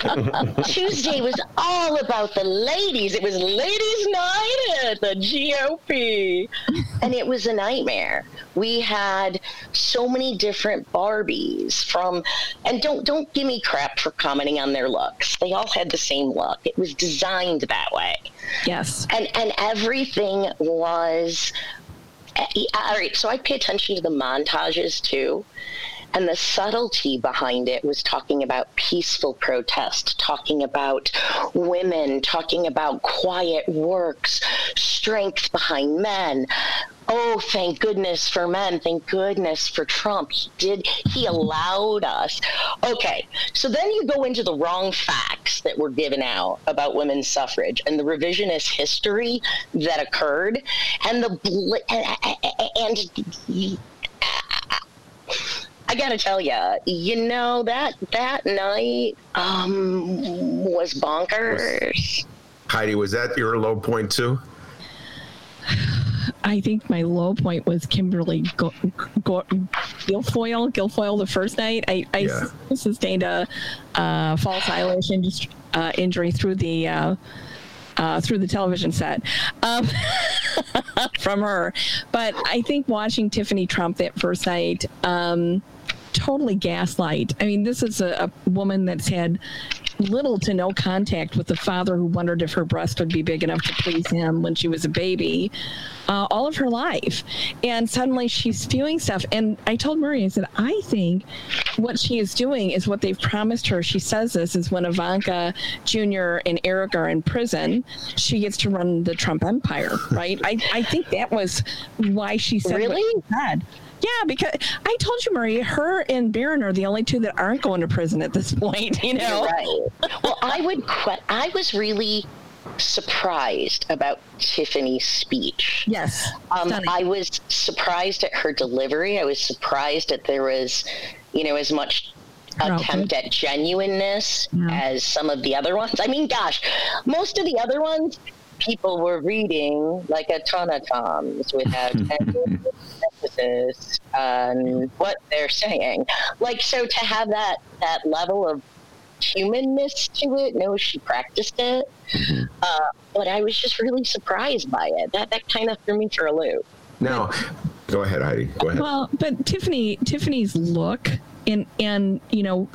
Tuesday was all about the ladies. It was ladies' night at the GOP. And it was a nightmare. We had so many different Barbies from, and don't give me crap for commenting on their looks. They all had the same look. It was designed that way. Yes. And everything was, all right, so I pay attention to the montages too. And the subtlety behind it was talking about peaceful protest, talking about women, talking about quiet works, strength behind men. Oh, thank goodness for men. Thank goodness for Trump. He allowed us. Okay. So then you go into the wrong facts that were given out about women's suffrage and the revisionist history that occurred and I got to tell you, you know, that night was bonkers. Heidi, was that your low point, too? I think my low point was Kimberly Guilfoyle the first night. I sustained a false eyelash injury through the television set from her. But I think watching Tiffany Trump that first night, totally gaslight. I mean, this is a woman that's had little to no contact with the father who wondered if her breast would be big enough to please him when she was a baby all of her life. And suddenly she's spewing stuff. And I told Murray, I said, I think what she is doing is what they've promised her. She says this is when Ivanka Jr. and Eric are in prison, she gets to run the Trump empire, right? I think that was why she said really? What she said. Yeah, because I told you, Marie, her and Barron are the only two that aren't going to prison at this point, you know? Right. Well, I was really surprised about Tiffany's speech. Yes. I was surprised at her delivery. I was surprised that there was, you know, as much attempt at genuineness as some of the other ones. I mean, gosh, most of the other ones, people were reading like a ton of toms without any emphasis on what they're saying. Like, so to have that level of humanness to it, no, she practiced it. Mm-hmm. But I was just really surprised by it. That kind of threw me for a loop. Now, go ahead, Heidi. Go ahead. Well, but Tiffany's look And you know,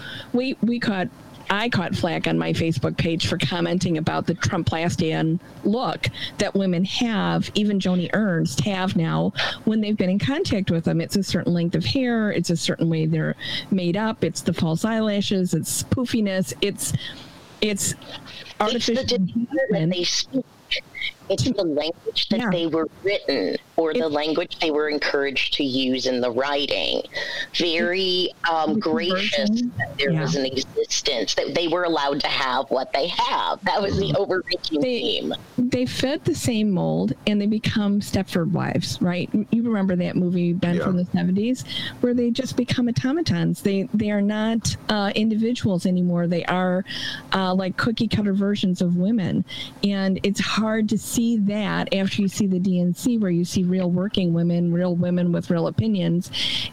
I caught flack on my Facebook page for commenting about the Trumplastian look that women have, even Joni Ernst have now, when they've been in contact with them. It's a certain length of hair. It's a certain way they're made up. It's the false eyelashes. It's poofiness. It's artificial. It's the demeanor that they speak. It's the language that they were written, or the language they were encouraged to use in the writing. Very gracious that there was an existence, that they were allowed to have what they have. That was the overreaching theme. They fed the same mold, and they become Stepford wives, right? You remember that movie, Ben, from the 70s, where they just become automatons. They are not individuals anymore. They are like cookie-cutter versions of women, and it's hard to see that after you see the DNC, where you see real working women, real women with real opinions.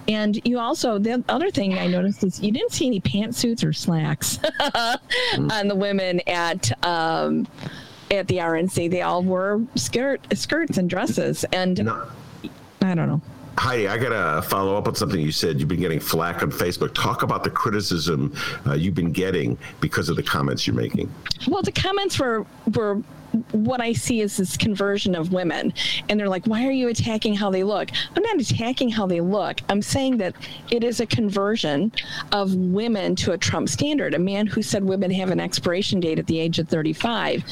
And you also, the other thing I noticed is you didn't see any pantsuits or slacks on the women at the RNC. They all wore skirts and dresses. And I don't know. Heidi, I got to follow up on something you said. You've been getting flack on Facebook. Talk about the criticism you've been getting because of the comments you're making. Well, the comments were what I see is this conversion of women. And they're like, why are you attacking how they look? I'm not attacking how they look. I'm saying that it is a conversion of women to a Trump standard, a man who said women have an expiration date at the age of 35.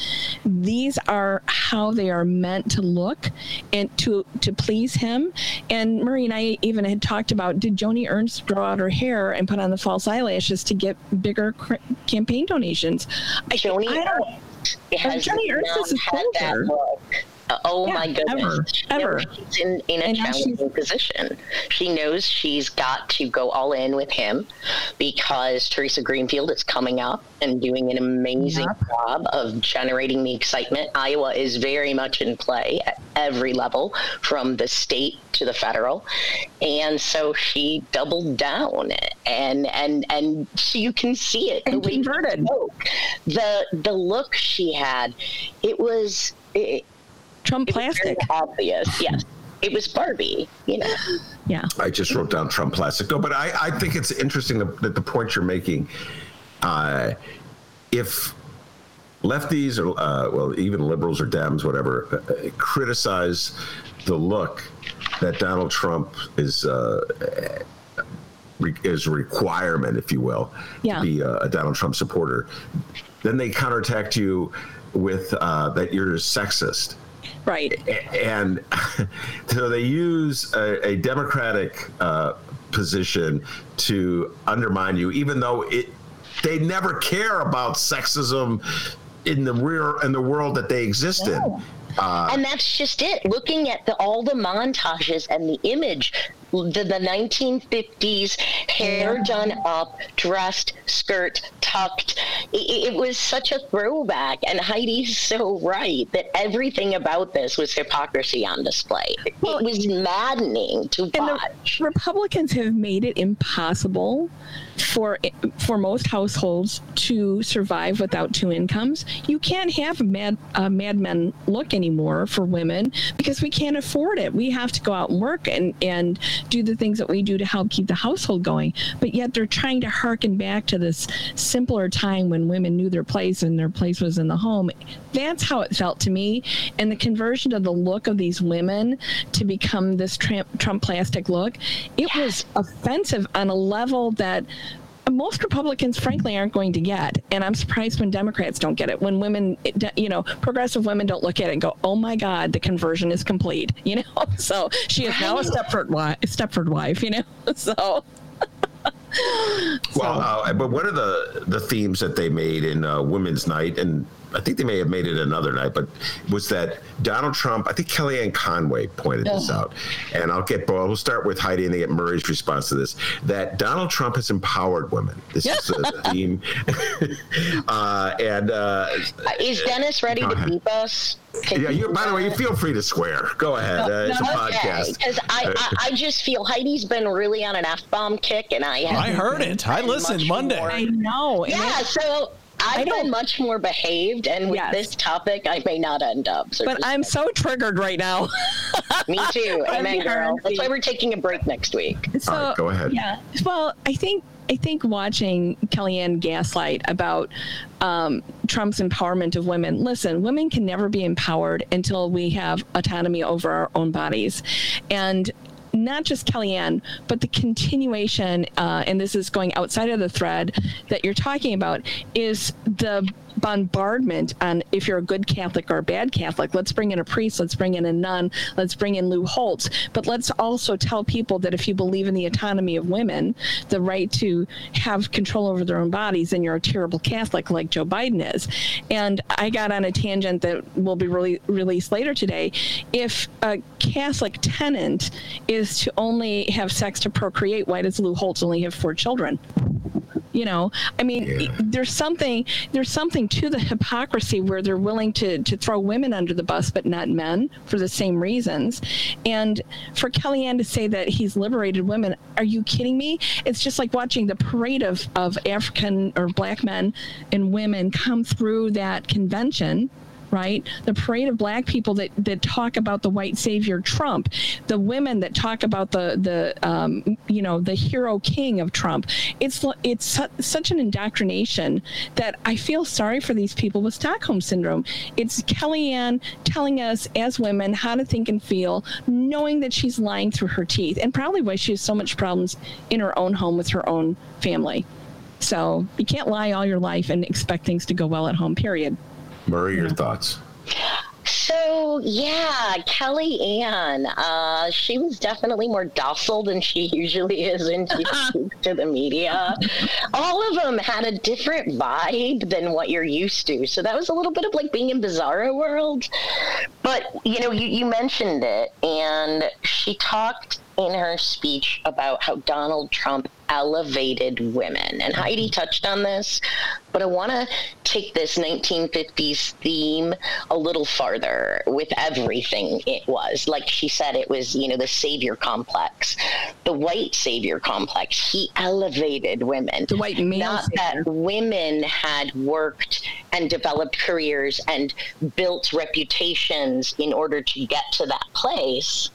These are how they are meant to look and to please him. And Murray and I even had talked about, did Joni Ernst grow out her hair and put on the false eyelashes to get bigger campaign donations? Joni Ernst is had that look. My goodness. Ever. She's in a challenging position. She knows she's got to go all in with him, because Teresa Greenfield is coming up and doing an amazing job of generating the excitement. Iowa is very much in play at every level, from the state to the federal. And so she doubled down, and so you can see it. And converted. The look she had, it was Trump plastic. Obvious, yes. It was Barbie, you know. Yeah. I just wrote down Trump plastic. No, but I think it's interesting that the point you're making, if lefties or even liberals or Dems, whatever, criticize the look that Donald Trump is a requirement, if you will, to be a Donald Trump supporter, then they counterattack you with that you're sexist. Right. And so they use a Democratic position to undermine you, even though they never care about sexism in the world that they exist in. And that's just it. Looking at all the montages and the image, the 1950s, hair done up, dressed, skirt tucked. It was such a throwback. And Heidi's so right that everything about this was hypocrisy on display. It was maddening to watch. The Republicans have made it impossible for most households to survive without two incomes. You can't have Mad Men look anymore for women, because we can't afford it. We have to go out and work and do the things that we do to help keep the household going. But yet they're trying to harken back to this simpler time when women knew their place, and their place was in the home. That's how it felt to me. And the conversion of the look of these women to become this Trump plastic look, it was offensive on a level that most Republicans, frankly, aren't going to get. And I'm surprised when Democrats don't get it, when women, progressive women don't look at it and go, oh, my God, the conversion is complete. You know, so she is now a Stepford wife, you know, so. Well, but what are the themes that they made in Women's Night? And I think they may have made it another night, but was that Donald Trump, I think Kellyanne Conway pointed this out, and we'll start with Heidi and then get Murray's response to this, that Donald Trump has empowered women. This is the theme. Is Dennis ready to beep us? By the way, you feel free to swear. Go ahead. It's a podcast. Because I just feel Heidi's been really on an F-bomb kick, and I heard it. I listened Monday. I know. Yeah, so I've been much more behaved, and with this topic, I may not end up. So but I'm so triggered right now. Me too. Amen, girl. That's why we're taking a break next week. So, all right, go ahead. Yeah. Well, I think I think watching Kellyanne gaslight about Trump's empowerment of women. Listen, women can never be empowered until we have autonomy over our own bodies. And not just Kellyanne, but the continuation, and this is going outside of the thread that you're talking about, is the bombardment on if you're a good Catholic or a bad Catholic. Let's bring in a priest, let's bring in a nun, let's bring in Lou Holtz, but let's also tell people that if you believe in the autonomy of women, the right to have control over their own bodies, then you're a terrible Catholic like Joe Biden is. And I got on a tangent that will be released later today. If a Catholic tenant is to only have sex to procreate, why does Lou Holtz only have 4 children? You know, I mean, yeah. There's something to the hypocrisy where they're willing to throw women under the bus, but not men for the same reasons. And for Kellyanne to say that he's liberated women, are you kidding me? It's just like watching the parade of African or black men and women come through that convention. Right? The parade of black people that talk about the white savior Trump, the women that talk about the hero king of Trump. It's such an indoctrination that I feel sorry for these people with Stockholm syndrome. It's Kellyanne telling us as women how to think and feel, knowing that she's lying through her teeth, and probably why she has so much problems in her own home with her own family. So you can't lie all your life and expect things to go well at home, period. Murray, your thoughts? So, yeah, Kellyanne, she was definitely more docile than she usually is when she speaks to the media. All of them had a different vibe than what you're used to. So that was a little bit of like being in Bizarro World. But, you know, you mentioned it, and she talked in her speech about how Donald Trump elevated women. And Heidi touched on this, but I want to take this 1950s theme a little farther with everything it was. Like she said, it was, you know, the savior complex, the white savior complex. He elevated women. The white male Not savior. That women had worked and developed careers and built reputations in order to get to that place,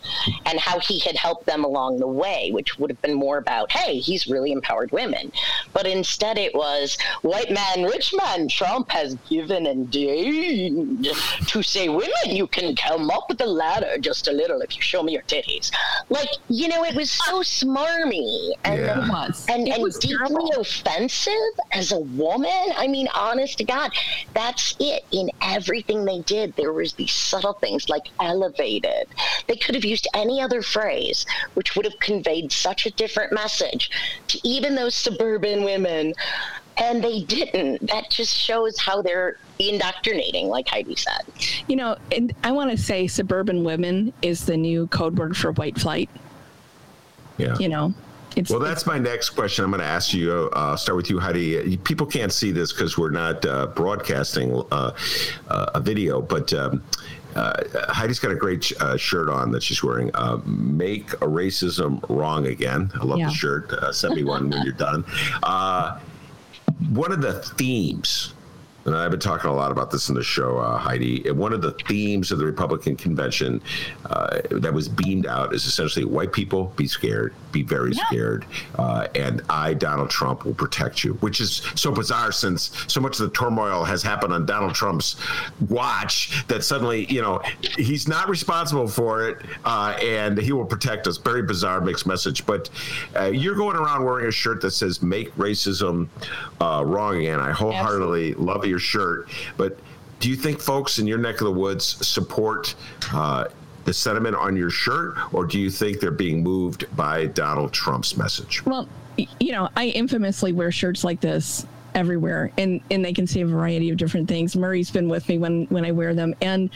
and how he had helped them along the way, which would have been more about, hey, he's really empowered women. But instead it was white man, rich man, Trump has given and deigned to say, women, you can come up the ladder just a little if you show me your titties. Like, you know, it was so smarmy and deeply offensive as a woman. I mean, honest to God, that's it. In everything they did, there was these subtle things like elevated. They could have used any other phrase, which would have conveyed such a different message to even those suburban women, and they didn't. That just shows how they're indoctrinating, like Heidi said. You know, and I want to say suburban women is the new code word for white flight. Yeah. You know, that's my next question. I'm going to ask you, start with you, Heidi. People can't see this because we're not broadcasting a video, but Heidi's got a great shirt on that she's wearing. Make Racism Wrong Again. I love the shirt. Send me one when you're done. One of the themes, and I've been talking a lot about this in the show, Heidi, one of the themes of the Republican convention that was beamed out is essentially white people, be scared, be very scared, and I, Donald Trump, will protect you, which is so bizarre since so much of the turmoil has happened on Donald Trump's watch that suddenly, you know, he's not responsible for it, and he will protect us. Very bizarre mixed message, but you're going around wearing a shirt that says Make Racism Wrong Again. I wholeheartedly love your shirt, but do you think folks in your neck of the woods support the sentiment on your shirt, or do you think they're being moved by Donald Trump's message? Well, you know, I infamously wear shirts like this everywhere, and they can say a variety of different things. Murray's been with me when I wear them, and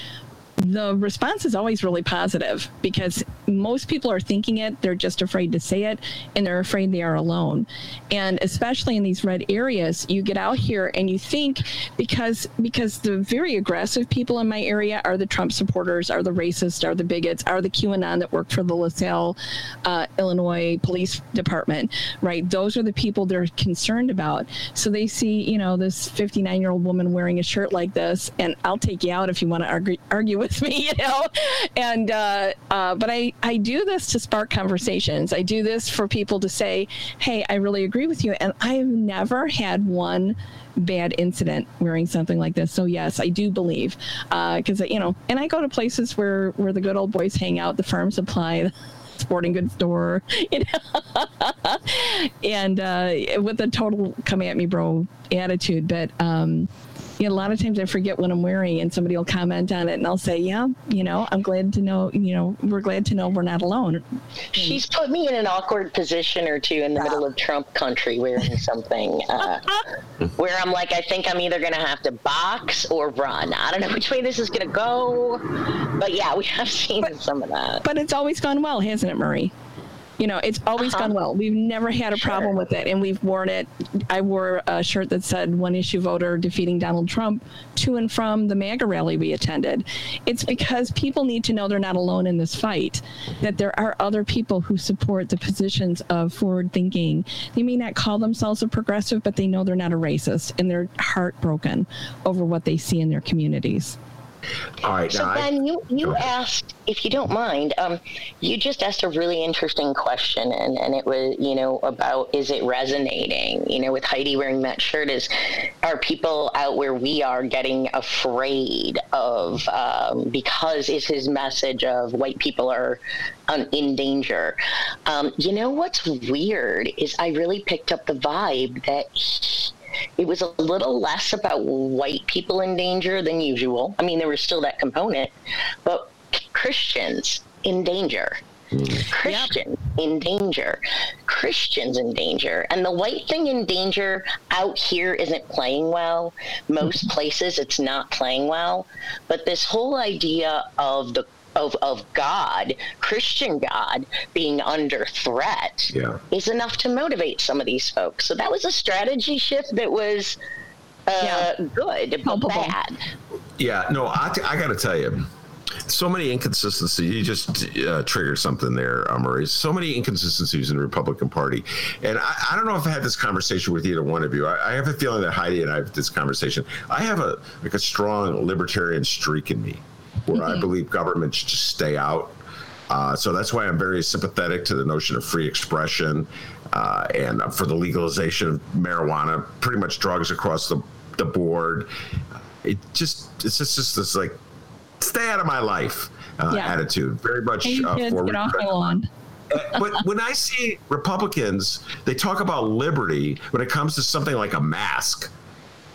the response is always really positive because most people are thinking it, they're just afraid to say it, and they're afraid they are alone. And especially in these red areas, you get out here and you think because the very aggressive people in my area are the Trump supporters, are the racists, are the bigots, are the QAnon that work for the LaSalle, Illinois Police Department, right? Those are the people they're concerned about. So they see, you know, this 59-year-old woman wearing a shirt like this, and I'll take you out if you want to argue with with me, you know? And, but I do this to spark conversations. I do this for people to say, hey, I really agree with you. And I've never had one bad incident wearing something like this. So yes, I do believe, cause you know, and I go to places where the good old boys hang out, the Farm Supply, sporting goods store, you know, and with a total come at me bro attitude. But you know, a lot of times I forget what I'm wearing and somebody will comment on it and I'll say, yeah, you know, I'm glad to know, you know, we're glad to know we're not alone. She's put me in an awkward position or two in the middle of Trump country wearing something where I'm like, I think I'm either going to have to box or run. I don't know which way this is going to go. But yeah, we have seen some of that. But it's always gone well, hasn't it, Murray? You know, it's always gone well. We've never had a problem with it, and we've worn it. I wore a shirt that said "One Issue Voter Defeating Donald Trump" to and from the MAGA rally we attended. It's because people need to know they're not alone in this fight, that there are other people who support the positions of forward thinking. They may not call themselves a progressive, but they know they're not a racist, and they're heartbroken over what they see in their communities. All right, so Ben, you asked, if you don't mind, you just asked a really interesting question, and it was, you know, about is it resonating? You know, with Heidi wearing that shirt, are people out where we are getting afraid of because it's his message of white people are in danger? You know what's weird is I really picked up the vibe that it was a little less about white people in danger than usual. I mean, there was still that component, but Christians in danger. Christians in danger. Christians in danger. And the white thing in danger out here isn't playing well. Most places it's not playing well. But this whole idea of God, Christian God, being under threat is enough to motivate some of these folks. So that was a strategy shift that was good, but bad. Yeah, no, I got to tell you, so many inconsistencies. You just triggered something there, Murray. So many inconsistencies in the Republican Party. And I don't know if I had this conversation with either one of you. I have a feeling that Heidi and I have this conversation. I have a strong libertarian streak in me, where I believe government should just stay out. So that's why I'm very sympathetic to the notion of free expression and for the legalization of marijuana, pretty much drugs across the board. It's just this like, stay out of my life attitude. Very much forward. Get off my lawn. But when I see Republicans, they talk about liberty when it comes to something like a mask,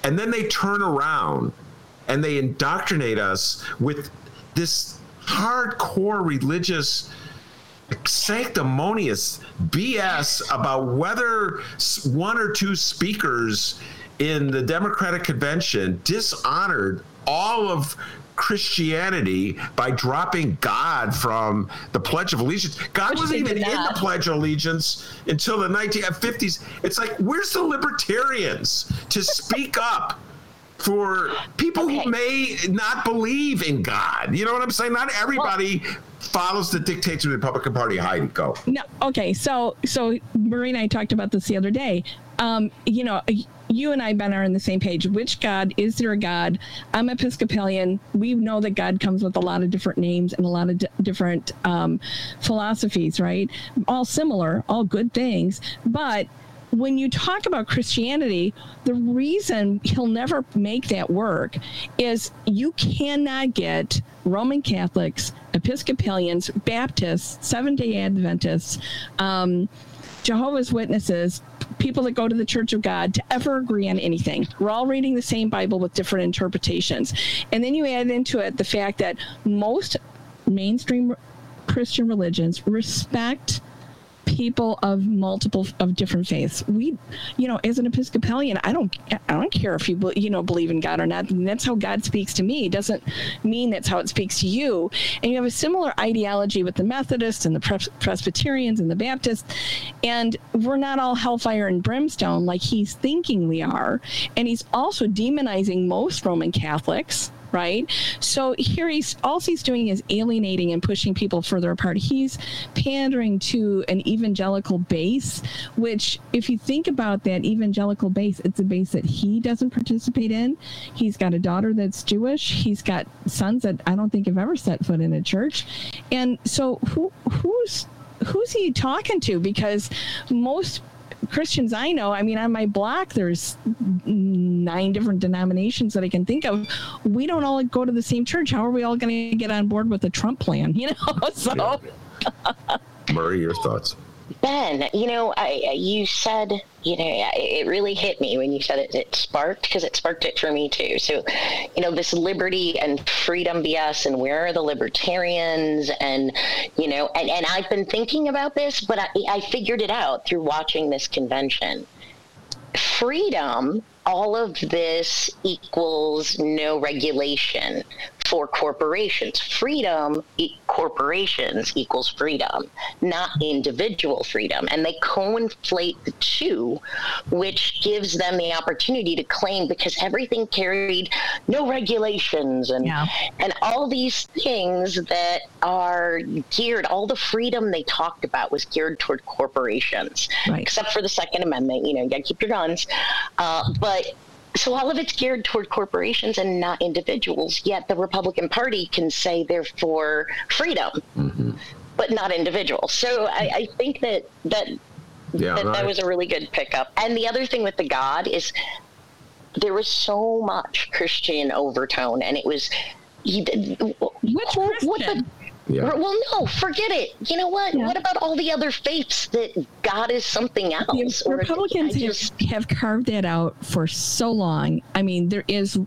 and then they turn around and they indoctrinate us with this hardcore religious, sanctimonious BS about whether one or two speakers in the Democratic convention dishonored all of Christianity by dropping God from the Pledge of Allegiance. God wasn't even in the Pledge of Allegiance until the 1950s. It's like, where's the libertarians to speak up for people who may not believe in God? You know what I'm saying? Not everybody follows the dictates of the Republican Party. Heidi, go. No, okay. So Marie and I talked about this the other day. You know, you and I, Ben, are on the same page. Which God? Is there a God? I'm Episcopalian. We know that God comes with a lot of different names and a lot of different philosophies, right? All similar, all good things. But when you talk about Christianity, the reason he'll never make that work is you cannot get Roman Catholics, Episcopalians, Baptists, Seventh-day Adventists, Jehovah's Witnesses, people that go to the Church of God to ever agree on anything. We're all reading the same Bible with different interpretations. And then you add into it the fact that most mainstream Christian religions respect people of different faiths. We, you know, as an Episcopalian, I don't care if you, you know, believe in God or not. And that's how God speaks to me. It doesn't mean that's how it speaks to you. And you have a similar ideology with the Methodists and the Presbyterians and the Baptists. And we're not all hellfire and brimstone like he's thinking we are. And he's also demonizing most Roman Catholics right? So here all he's doing is alienating and pushing people further apart. He's pandering to an evangelical base, which if you think about that evangelical base, it's a base that he doesn't participate in. He's got a daughter that's Jewish. He's got sons that I don't think have ever set foot in a church. And so who's he talking to? Because most Christians I know, I mean, on my block, there's 9 different denominations that I can think of. We don't all go to the same church. How are we all going to get on board with the Trump plan? You know, so. Yeah. Murray, your thoughts? Ben, you know, you said, you know, it really hit me when you said it. It sparked, because it sparked it for me too. So, you know, this liberty and freedom BS, and where are the libertarians? And, you know, and I've been thinking about this, but I figured it out through watching this convention. Freedom, all of this equals no regulation for corporations. Freedom, corporations equals freedom, not individual freedom. And they co-inflate the two, which gives them the opportunity to claim, because everything carried no regulations and all these things that are geared, all the freedom they talked about was geared toward corporations, right, except for the Second Amendment. You know, you gotta keep your guns. So all of it's geared toward corporations and not individuals, yet the Republican Party can say they're for freedom, mm-hmm, but not individuals. So I think that was a really good pickup. And the other thing with the God is there was so much Christian overtone, and it was well, no, forget it. You know what? Yeah. What about all the other faiths that God is something else? Yeah, Republicans have carved that out for so long. I mean, there is,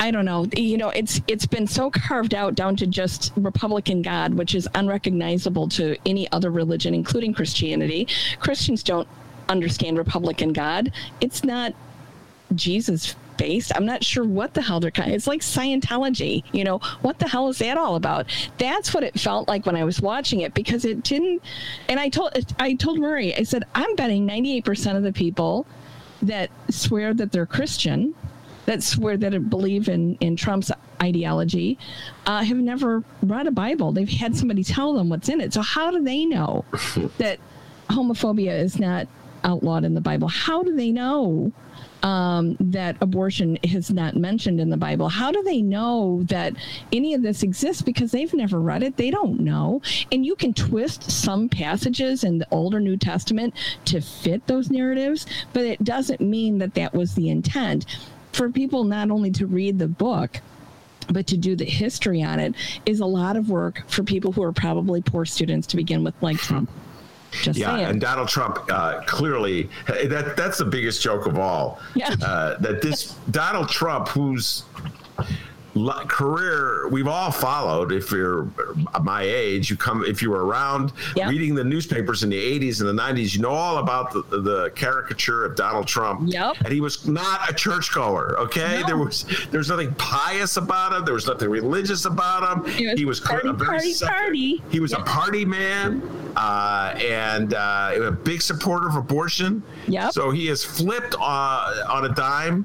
I don't know, you know, it's been so carved out down to just Republican God, which is unrecognizable to any other religion, including Christianity. Christians don't understand Republican God. It's not Jesus based. I'm not sure what the hell it's like Scientology, you know, what the hell is that all about? That's what it felt like when I was watching it, because it didn't. And I told Murray, I said, I'm betting 98% of the people that swear that they're Christian, that swear that it believe in Trump's ideology, have never read a Bible. They've had somebody tell them what's in it. So how do they know that homophobia is not outlawed in the Bible? How do they know that abortion is not mentioned in the Bible? How do they know that any of this exists? Because they've never read it. They don't know. And you can twist some passages in the Old or New Testament to fit those narratives, but it doesn't mean that that was the intent. For people not only to read the book, but to do the history on it is a lot of work for people who are probably poor students to begin with, like Trump. Just saying. And Donald Trump clearly that's the biggest joke of all. Yeah. That this Donald Trump, whose career we've all followed. If you're my age, if you were around reading the newspapers in the 80s and the 90s, you know all about the caricature of Donald Trump. Yep. And he was not a churchgoer. Okay, no. There was nothing pious about him. There was nothing religious about him. He was a very He was a party man. And a big supporter of abortion. Yep. So he has flipped on a dime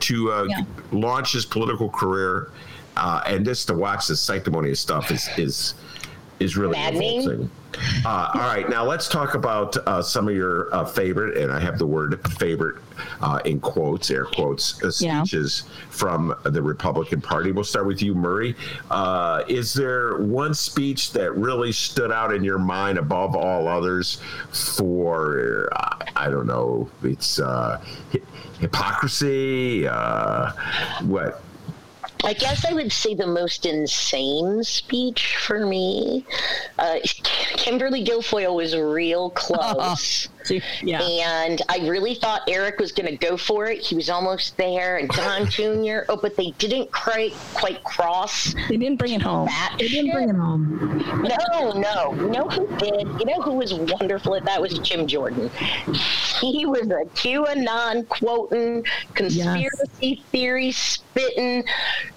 to launch his political career. And just to watch this sanctimonious stuff is really amazing. All right. Now let's talk about some of your favorite, and I have the word favorite in quotes, air quotes, speeches from the Republican Party. We'll start with you, Murray. Is there one speech that really stood out in your mind above all others for, I don't know, it's hypocrisy, what? I guess I would say the most insane speech for me. Kimberly Guilfoyle was real close. And I really thought Eric was going to go for it. He was almost there. And Don Jr. Oh, but they didn't quite cross. They didn't bring it home. They didn't bring it home. No. You know who did? You know who was wonderful at that? Was Jim Jordan. He was a QAnon quoting, conspiracy theory spitting,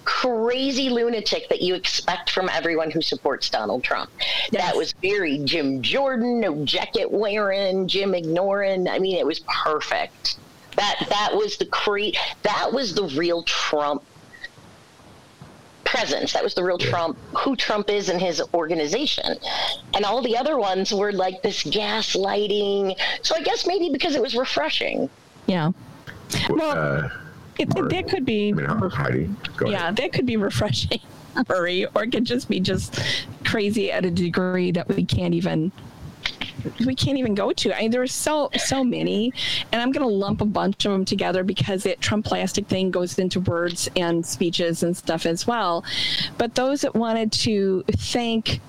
crazy lunatic that you expect from everyone who supports Donald Trump. Yes. That was very Jim Jordan, no jacket wearing, Jim ignoring. I mean, it was perfect. That was the real Trump presence. That was the real Trump, who Trump is in his organization. And all the other ones were like this gaslighting. So I guess maybe because it was refreshing. Yeah. Well, that could be. I mean, Heidi, go ahead. That could be refreshing, Murray, or it could just be crazy at a degree that we can't even go to. I mean, there are so many, and I'm going to lump a bunch of them together because that Trump plastic thing goes into words and speeches and stuff as well. But those that wanted to thank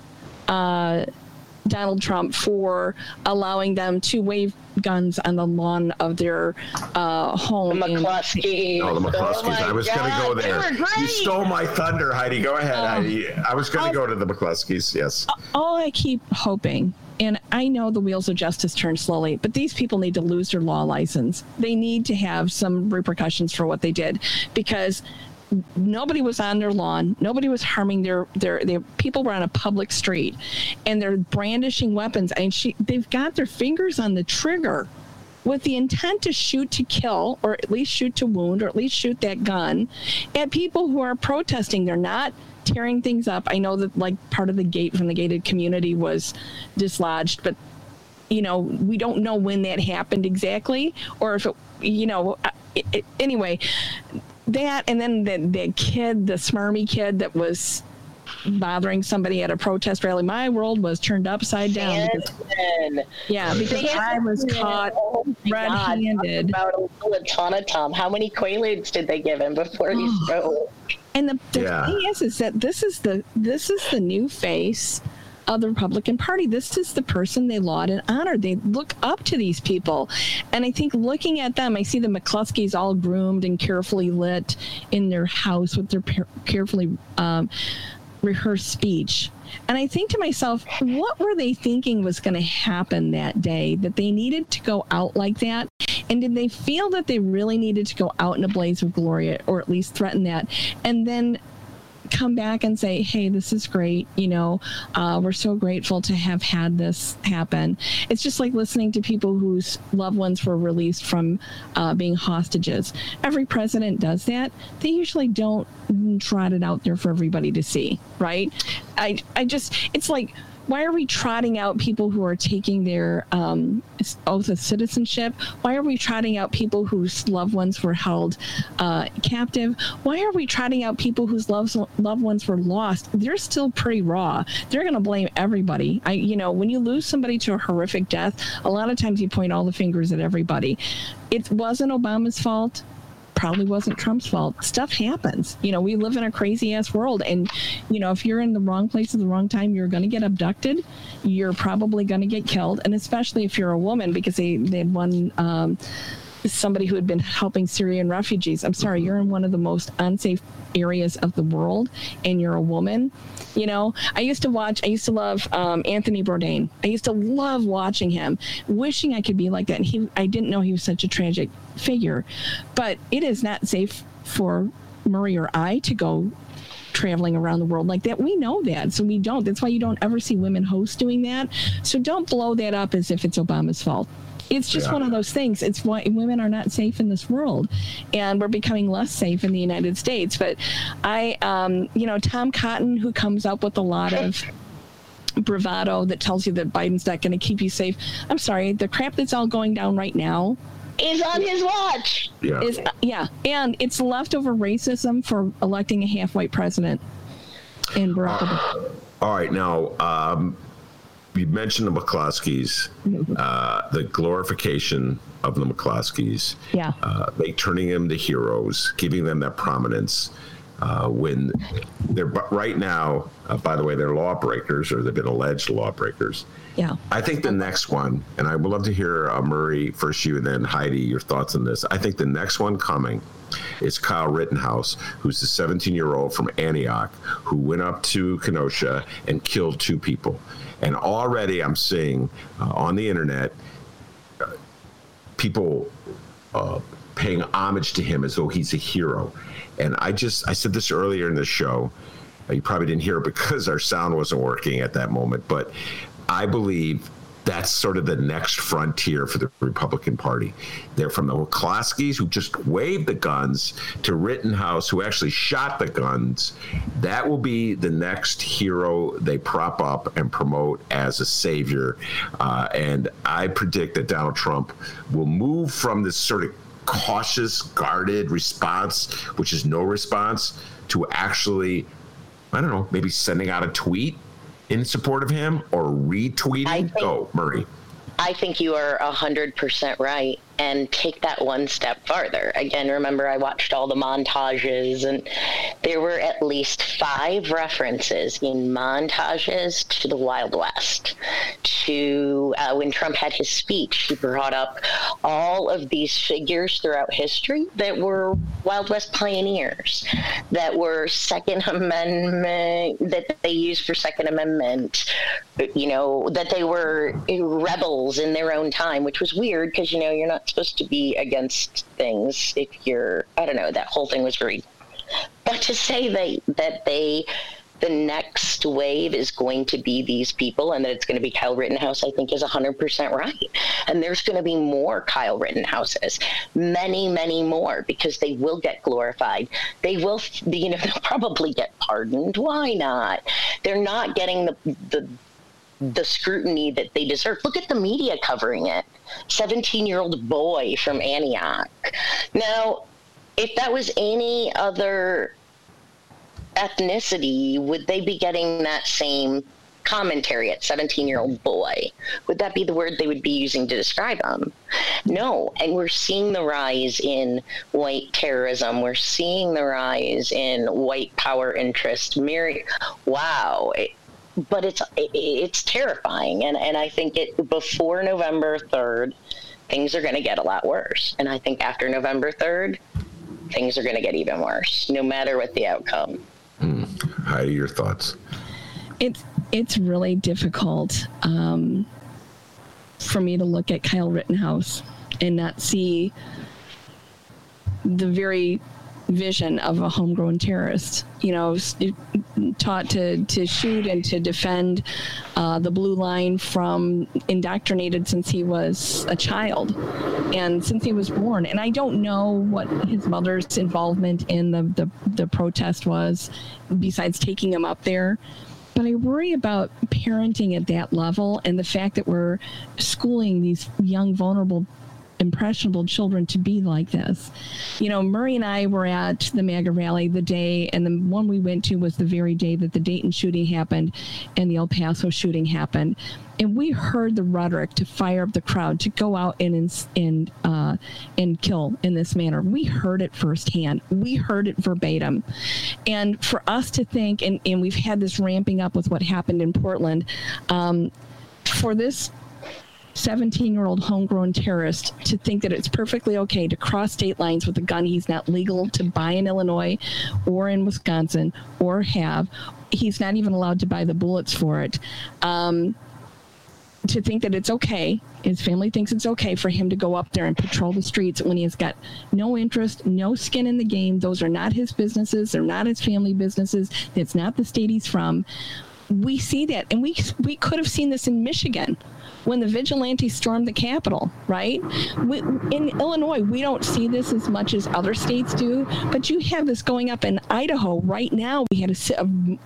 Donald Trump for allowing them to wave guns on the lawn of their home. The McCloskeys. The McCloskeys. I was going to go there. You stole my thunder, Heidi. Go ahead, Heidi. I was going to go to the McCloskeys, yes. All I keep hoping, and I know the wheels of justice turn slowly, but these people need to lose their law license. They need to have some repercussions for what they did, because nobody was on their lawn. Nobody was harming their people were on a public street, and they're brandishing weapons. I mean, they've got their fingers on the trigger with the intent to shoot to kill, or at least shoot to wound, or at least shoot that gun at people who are protesting. They're not tearing things up. I know that part of the gate from the gated community was dislodged, but we don't know when that happened exactly, or if it, anyway. That, and then the kid, the smarmy kid that was bothering somebody at a protest rally. My world was turned upside down. Because I was caught red-handed. About a ton of Tom. How many Quaaludes did they give him before he spoke? And the thing is that this is the new face of the Republican Party. This is the person they laud and honor. They look up to these people. And I think looking at them, I see the McCloskeys all groomed and carefully lit in their house with their carefully rehearsed speech. And I think to myself, what were they thinking was going to happen that day, that they needed to go out like that? And did they feel that they really needed to go out in a blaze of glory, or at least threaten that, and then come back and say, hey, this is great, we're so grateful to have had this happen? It's just like listening to people whose loved ones were released from being hostages. Every president does that. They usually don't trot it out there for everybody to see, right? I just, it's like, why are we trotting out people who are taking their oath of citizenship? Why are we trotting out people whose loved ones were held captive? Why are we trotting out people whose loved ones were lost? They're still pretty raw. They're going to blame everybody. When you lose somebody to a horrific death, a lot of times you point all the fingers at everybody. It wasn't Obama's fault. Probably wasn't Trump's fault. Stuff happens. We live in a crazy ass world, and if you're in the wrong place at the wrong time, you're going to get abducted. You're probably going to get killed, and especially if you're a woman, because they had one somebody who had been helping Syrian refugees. I'm sorry, you're in one of the most unsafe areas of the world, and you're a woman. I used to love Anthony Bourdain. I used to love watching him, wishing I could be like that. And I didn't know he was such a tragic figure, but it is not safe for Murray or I to go traveling around the world like that. We know that, so we don't. That's why you don't ever see women hosts doing that. So don't blow that up as if it's Obama's fault. It's just one of those things. It's why women are not safe in this world, and we're becoming less safe in the United States. But I, Tom Cotton, who comes up with a lot of bravado that tells you that Biden's not going to keep you safe. I'm sorry, the crap that's all going down right now is on his watch. And it's leftover racism for electing a half-white president in Barack Obama. All right, now. You mentioned the McCloskeys, the glorification of the McCloskeys, they turning them to heroes, giving them that prominence when they're right now, by the way, they're lawbreakers, or they've been alleged lawbreakers. Yeah. I think the next one, and I would love to hear Murray, first you, and then Heidi, your thoughts on this. I think the next one coming is Kyle Rittenhouse, who's the 17-year-old from Antioch who went up to Kenosha and killed two people. And already I'm seeing on the internet people paying homage to him as though he's a hero. And I said this earlier in the show. You probably didn't hear it because our sound wasn't working at that moment. But I believe that's sort of the next frontier for the Republican Party. They're from the McCloskeys, who just waved the guns, to Rittenhouse, who actually shot the guns. That will be the next hero they prop up and promote as a savior. And I predict that Donald Trump will move from this sort of cautious, guarded response, which is no response, to actually, I don't know, maybe sending out a tweet in support of him or retweeting. Go, Murray. I think you are 100% right. And take that one step farther. Again, remember, I watched all the montages, and there were at least 5 references in montages to the Wild West. To when Trump had his speech, he brought up all of these figures throughout history that were Wild West pioneers, that were Second Amendment, that they used for Second Amendment, you know, that they were rebels in their own time, which was weird because, you know, you're not supposed to be against things if you're, I don't know, that whole thing was very, but to say that the next wave is going to be these people and that it's going to be Kyle Rittenhouse, I think is 100% right. And there's going to be more Kyle Rittenhouses, many, many more, because they will get glorified. They will, you know, they'll probably get pardoned. Why not? They're not getting the scrutiny that they deserve. Look at the media covering it. 17-year-old boy from Antioch. Now, if that was any other ethnicity, would they be getting that same commentary at 17-year-old boy? Would that be the word they would be using to describe them? No. And we're seeing the rise in white terrorism. We're seeing the rise in white power interest. Wow. But it's terrifying, and I think before November 3rd, things are going to get a lot worse. And I think after November 3rd, things are going to get even worse, no matter what the outcome. Heidi, your thoughts? It's really difficult for me to look at Kyle Rittenhouse and not see the very vision of a homegrown terrorist, you know, taught to shoot and to defend the blue line, from indoctrinated since he was a child and since he was born. And I don't know what his mother's involvement in the protest was, besides taking him up there. But I worry about parenting at that level, and the fact that we're schooling these young, vulnerable, impressionable children to be like this. You know, Murray and I were at the MAGA rally the day, and the one we went to was the very day that the Dayton shooting happened and the El Paso shooting happened. And we heard the rhetoric to fire up the crowd, to go out and kill in this manner. We heard it firsthand. We heard it verbatim. And for us to think, and we've had this ramping up with what happened in Portland, for this 17-year-old homegrown terrorist to think that it's perfectly okay to cross state lines with a gun he's not legal to buy in Illinois or in Wisconsin, or have, he's not even allowed to buy the bullets for it. To think that it's okay, his family thinks it's okay for him to go up there and patrol the streets when he has got no interest, no skin in the game. Those are not his businesses. They're not his family businesses. It's not the state he's from. We see that, and we could have seen this in Michigan when the vigilantes stormed the Capitol, right? In Illinois, we don't see this as much as other states do, but you have this going up in Idaho right now. We had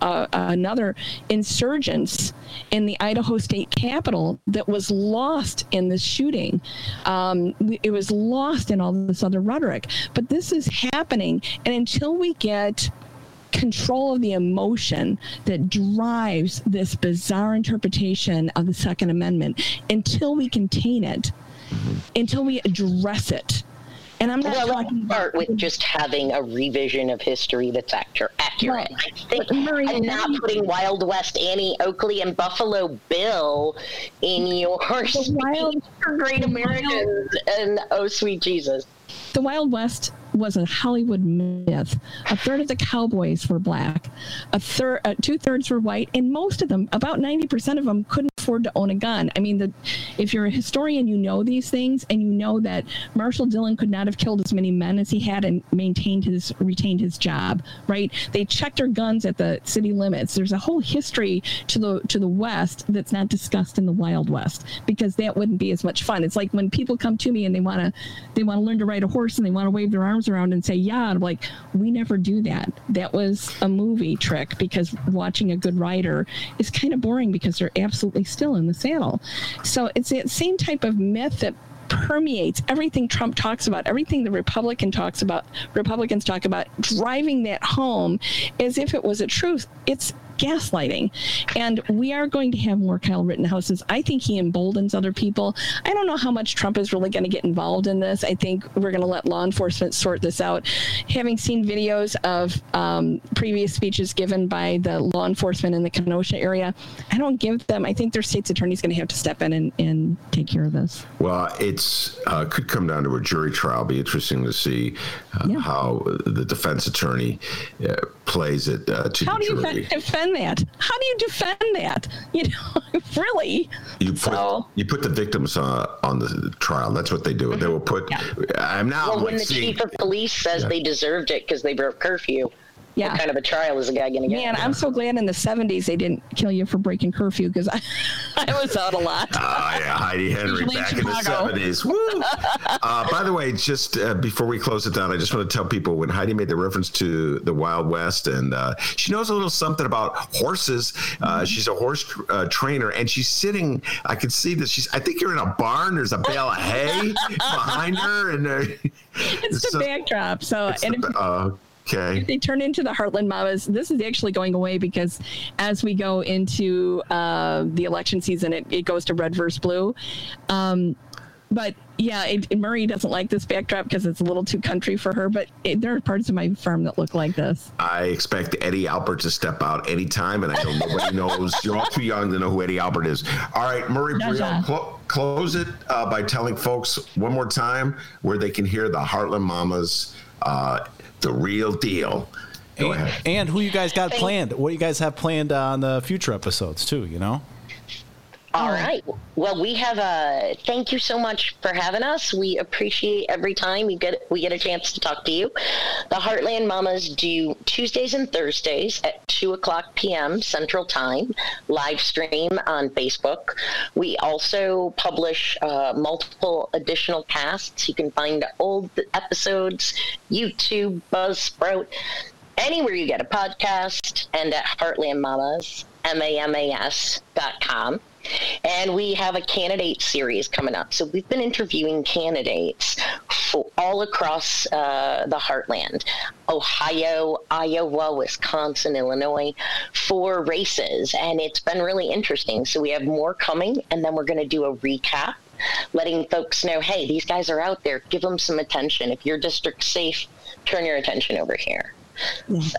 another insurgence in the Idaho State Capitol that was lost in this shooting. It was lost in all this other rhetoric, but this is happening. And until we get control of the emotion that drives this bizarre interpretation of the Second Amendment, until we contain it, until we address it. And I'm not talking about with just having a revision of history that's accurate. Right. I think I'm not putting Wild West Annie Oakley and Buffalo Bill in your speech for Great Americans and Oh Sweet Jesus. The Wild West was a Hollywood myth. A third of the cowboys were black, 2/3 were white, and most of them, about 90% of them, couldn't afford to own a gun. I mean, if you're a historian, you know these things, and you know that Marshall Dillon could not have killed as many men as he had and retained his job, right? They checked their guns at the city limits. There's a whole history to the West that's not discussed in the Wild West, because that wouldn't be as much fun. It's like when people come to me and they want to learn to ride a horse and they want to wave their arms around and say, yeah, I'm like, we never do that. That was a movie trick, because watching a good rider is kind of boring because they're absolutely still in the saddle. So it's that same type of myth that permeates everything Trump talks about, everything the Republicans talk about, driving that home as if it was a truth. It's gaslighting. And we are going to have more Kyle Rittenhouses. I think he emboldens other people. I don't know how much Trump is really going to get involved in this. I think we're going to let law enforcement sort this out. Having seen videos of previous speeches given by the law enforcement in the Kenosha area, I don't give them. I think their state's attorney's going to have to step in and take care of this. Well, it's could come down to a jury trial. Be interesting to see how the defense attorney plays it to the jury. How do you defend that? How do you defend that? You know, really? You put the victims on the trial. That's what they do. Mm-hmm. They will put. Yeah. I'm now. Well, when the chief of police says they deserved it because they broke curfew. Yeah. What kind of a trial is a guy going to get? Man, I'm so glad in the 70s they didn't kill you for breaking curfew, because I was out a lot. Heidi Henry back Chicago. In the 70s. Woo! By the way, just before we close it down, I just want to tell people, when Heidi made the reference to the Wild West, and she knows a little something about horses. She's a horse trainer, and she's sitting. I can see that I think you're in a barn. There's a bale of hay behind her, and it's the backdrop. So okay. If they turn into the Heartland Mamas, this is actually going away, because as we go into the election season, it goes to red versus blue. Murray doesn't like this backdrop because it's a little too country for her, but there are parts of my farm that look like this. I expect Eddie Albert to step out anytime, and I don't know what he knows. You're all too young to know who Eddie Albert is. All right, Murray Briel, close it by telling folks one more time where they can hear the Heartland Mamas, the real deal. Go ahead. And who you guys got planned, what you guys have planned on the future episodes too, you know? All right. Well, we have thank you so much for having us. We appreciate every time we get a chance to talk to you. The Heartland Mamas do Tuesdays and Thursdays at 2:00 p.m. Central Time, live stream on Facebook. We also publish multiple additional casts. You can find old episodes, YouTube, Buzzsprout, anywhere you get a podcast, and at Heartland Mamas, MAMAS.com. And we have a candidate series coming up. So we've been interviewing candidates for all across the heartland, Ohio, Iowa, Wisconsin, Illinois, for races. And it's been really interesting. So we have more coming, and then we're going to do a recap, letting folks know, hey, these guys are out there. Give them some attention. If your district's safe, turn your attention over here. Yeah. So.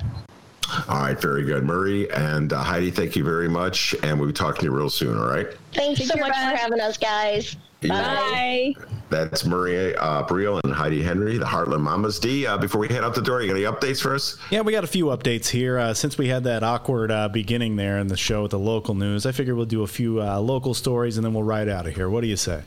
All right, very good. Murray and Heidi, thank you very much, and we'll be talking to you real soon, all right? Thanks so much for having us, guys. Bye. That's Murray Briel and Heidi Henry, the Heartland Mamas. Dee, before we head out the door, you got any updates for us? Yeah, we got a few updates here. Since we had that awkward beginning there in the show with the local news, I figure we'll do a few local stories, and then we'll ride out of here. What do you say?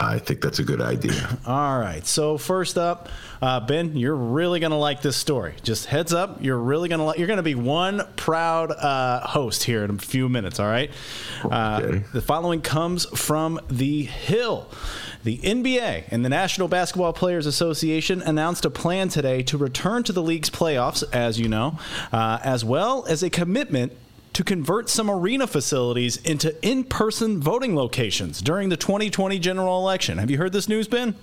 I think that's a good idea. All right. So first up, Ben, you're really going to like this story. Just heads up, you're going to be one proud host here in a few minutes, all right? Okay. The following comes from The Hill. The NBA and the National Basketball Players Association announced a plan today to return to the league's playoffs, as you know, as well as a commitment to convert some arena facilities into in-person voting locations during the 2020 general election. Have you heard this news, Ben?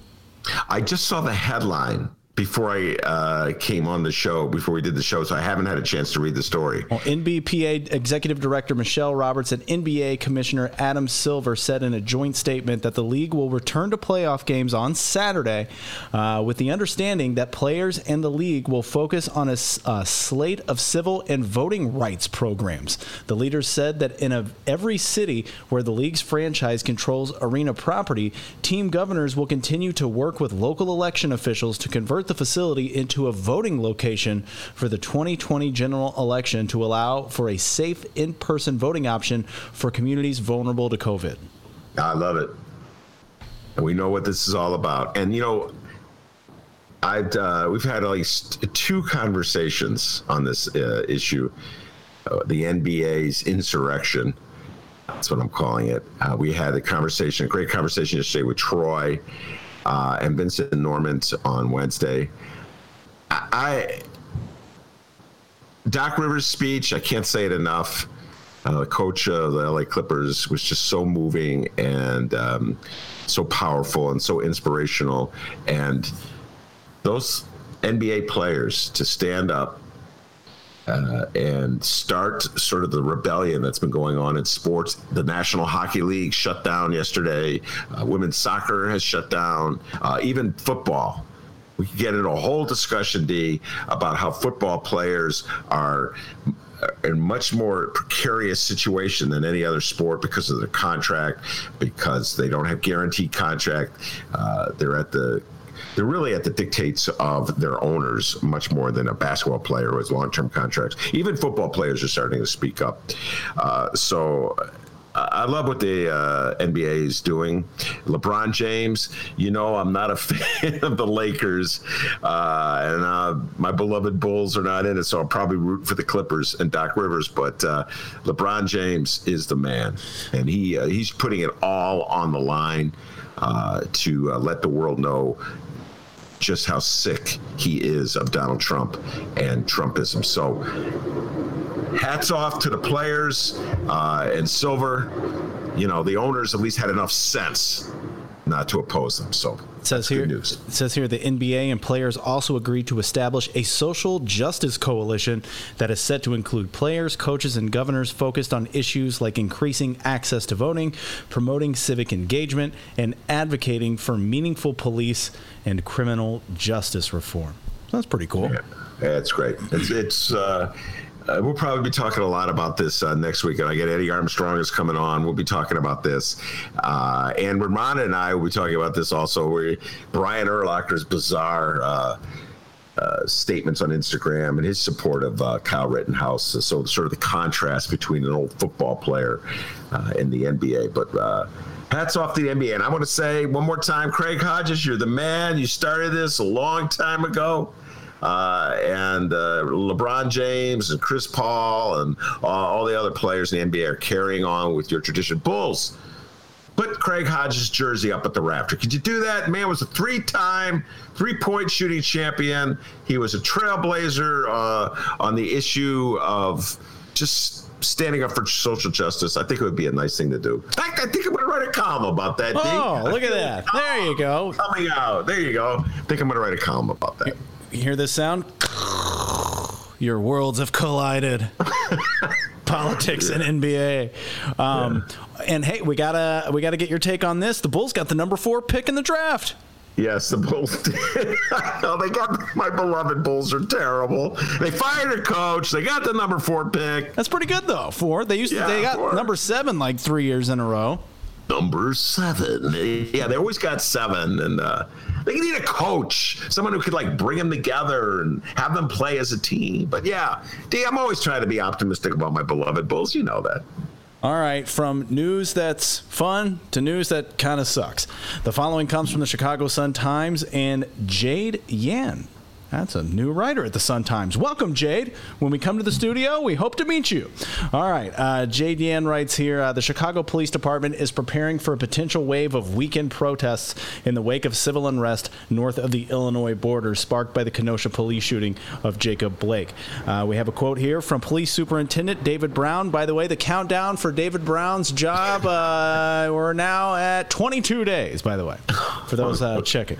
I just saw the headline before I came on the show, before we did the show, so I haven't had a chance to read the story. Well, NBPA Executive Director Michelle Roberts and NBA Commissioner Adam Silver said in a joint statement that the league will return to playoff games on Saturday with the understanding that players and the league will focus on a slate of civil and voting rights programs. The leaders said that in every city where the league's franchise controls arena property, team governors will continue to work with local election officials to convert convert the facility into a voting location for the 2020 general election to allow for a safe in-person voting option for communities vulnerable to COVID. I love it. And we know what this is all about. And, you know, we've had at least two conversations on this issue, the NBA's insurrection. That's what I'm calling it. We had a great conversation yesterday with Troy and Vincent Normant on Wednesday. Doc Rivers' speech, I can't say it enough. The coach of the LA Clippers was just so moving and so powerful and so inspirational. And those NBA players to stand up and start sort of the rebellion that's been going on in sports. The National Hockey League shut down yesterday. Women's soccer has shut down. Even football. We could get into a whole discussion, D, about how football players are in much more precarious situation than any other sport because of their contract, because they don't have guaranteed contract. They're really at the dictates of their owners much more than a basketball player who has long-term contracts. Even football players are starting to speak up. So I love what the NBA is doing. LeBron James, you know, I'm not a fan of the Lakers, and my beloved Bulls are not in it, so I'll probably root for the Clippers and Doc Rivers, but LeBron James is the man, and he's putting it all on the line to let the world know just how sick he is of Donald Trump and Trumpism. So hats off to the players and Silver. You know, the owners at least had enough sense not to oppose them. So it says here the NBA and players also agreed to establish a social justice coalition that is set to include players, coaches, and governors focused on issues like increasing access to voting, promoting civic engagement, and advocating for meaningful police and criminal justice reform. That's pretty cool. Yeah, that's great. We'll probably be talking a lot about this next week. And I get Eddie Armstrong is coming on. We'll be talking about this. And Ramona and I will be talking about this also. Brian Urlacher's bizarre statements on Instagram and his support of Kyle Rittenhouse. So sort of the contrast between an old football player and the NBA. But hats off to the NBA. And I want to say one more time, Craig Hodges, you're the man. You started this a long time ago. And LeBron James and Chris Paul and all the other players in the NBA are carrying on with your tradition. Bulls, put Craig Hodges' jersey up at the rafter. Could you do that? Man was a three-time three-point shooting champion. He was a trailblazer on the issue of just standing up for social justice. I think it would be a nice thing to do. I think I'm going to write a column about that. Oh, look at that. There you go. Coming out. There you go. I think I'm going to write a column about that. You hear this sound? Your worlds have collided. Politics and NBA. And hey, we gotta get your take on this. The Bulls got the number 4 pick in the draft. Yes, the Bulls did. Oh, they got my beloved Bulls are terrible. They fired a coach. They got the number 4 pick. That's pretty good though. 4. They got number 7 like 3 years in a row. Number 7. Yeah, they always got 7, and they need a coach, someone who could like bring them together and have them play as a team. But yeah, D, I'm always trying to be optimistic about my beloved Bulls. You know that. All right, from news that's fun to news that kind of sucks. The following comes from the Chicago Sun-Times and Jade Yan. That's a new writer at the Sun-Times. Welcome, Jade. When we come to the studio, we hope to meet you. All right. Jade Yan writes here, the Chicago Police Department is preparing for a potential wave of weekend protests in the wake of civil unrest north of the Illinois border, sparked by the Kenosha police shooting of Jacob Blake. We have a quote here from Police Superintendent David Brown. By the way, the countdown for David Brown's job, we're now at 22 days, by the way, for those checking.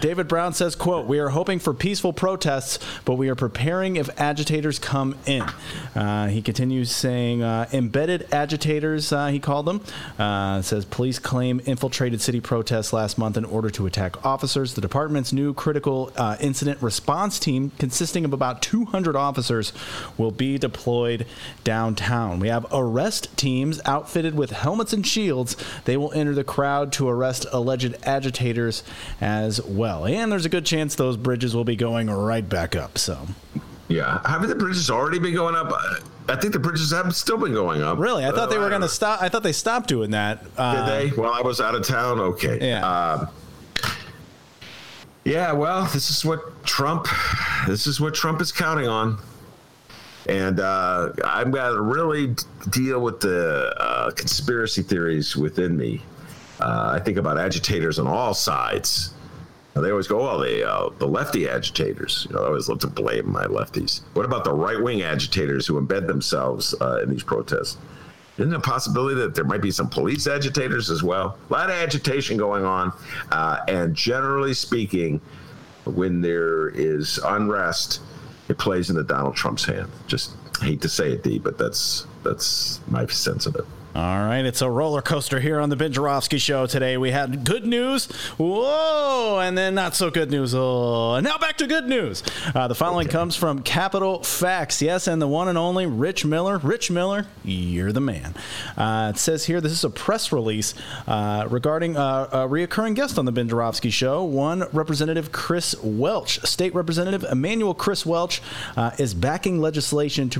David Brown says, quote, "We are hoping for peaceful protests, but we are preparing if agitators come in." He continues saying, embedded agitators, he called them. Says police claim infiltrated city protests last month in order to attack officers. The department's new critical incident response team, consisting of about 200 officers, will be deployed downtown. We have arrest teams outfitted with helmets and shields. They will enter the crowd to arrest alleged agitators agitators as well. And there's a good chance those bridges will be going right back up. So, yeah. Haven't the bridges already been going up? I think the bridges have still been going up. Really? I thought they were going to stop. I thought they stopped doing that. Did they? Well, I was out of town. Okay. Yeah. Yeah, well, this is what Trump is counting on. And I've got to really deal with the conspiracy theories within me. I think about agitators on all sides. Now, they always go, oh, the lefty agitators. You know, I always love to blame my lefties. What about the right-wing agitators who embed themselves in these protests? Isn't there a possibility that there might be some police agitators as well? A lot of agitation going on. And generally speaking, when there is unrest, it plays into Donald Trump's hand. Just hate to say it, D, but that's my sense of it. All right. It's a roller coaster here on the Ben Joravsky Show today. We had good news. Whoa. And then not so good news. Oh, and now back to good news. The following comes from Capital Facts. Yes. And the one and only Rich Miller. Rich Miller, you're the man. It says here, this is a press release regarding a reoccurring guest on the Ben Joravsky Show. One Representative Chris Welch, State Representative Emanuel Chris Welch, is backing legislation to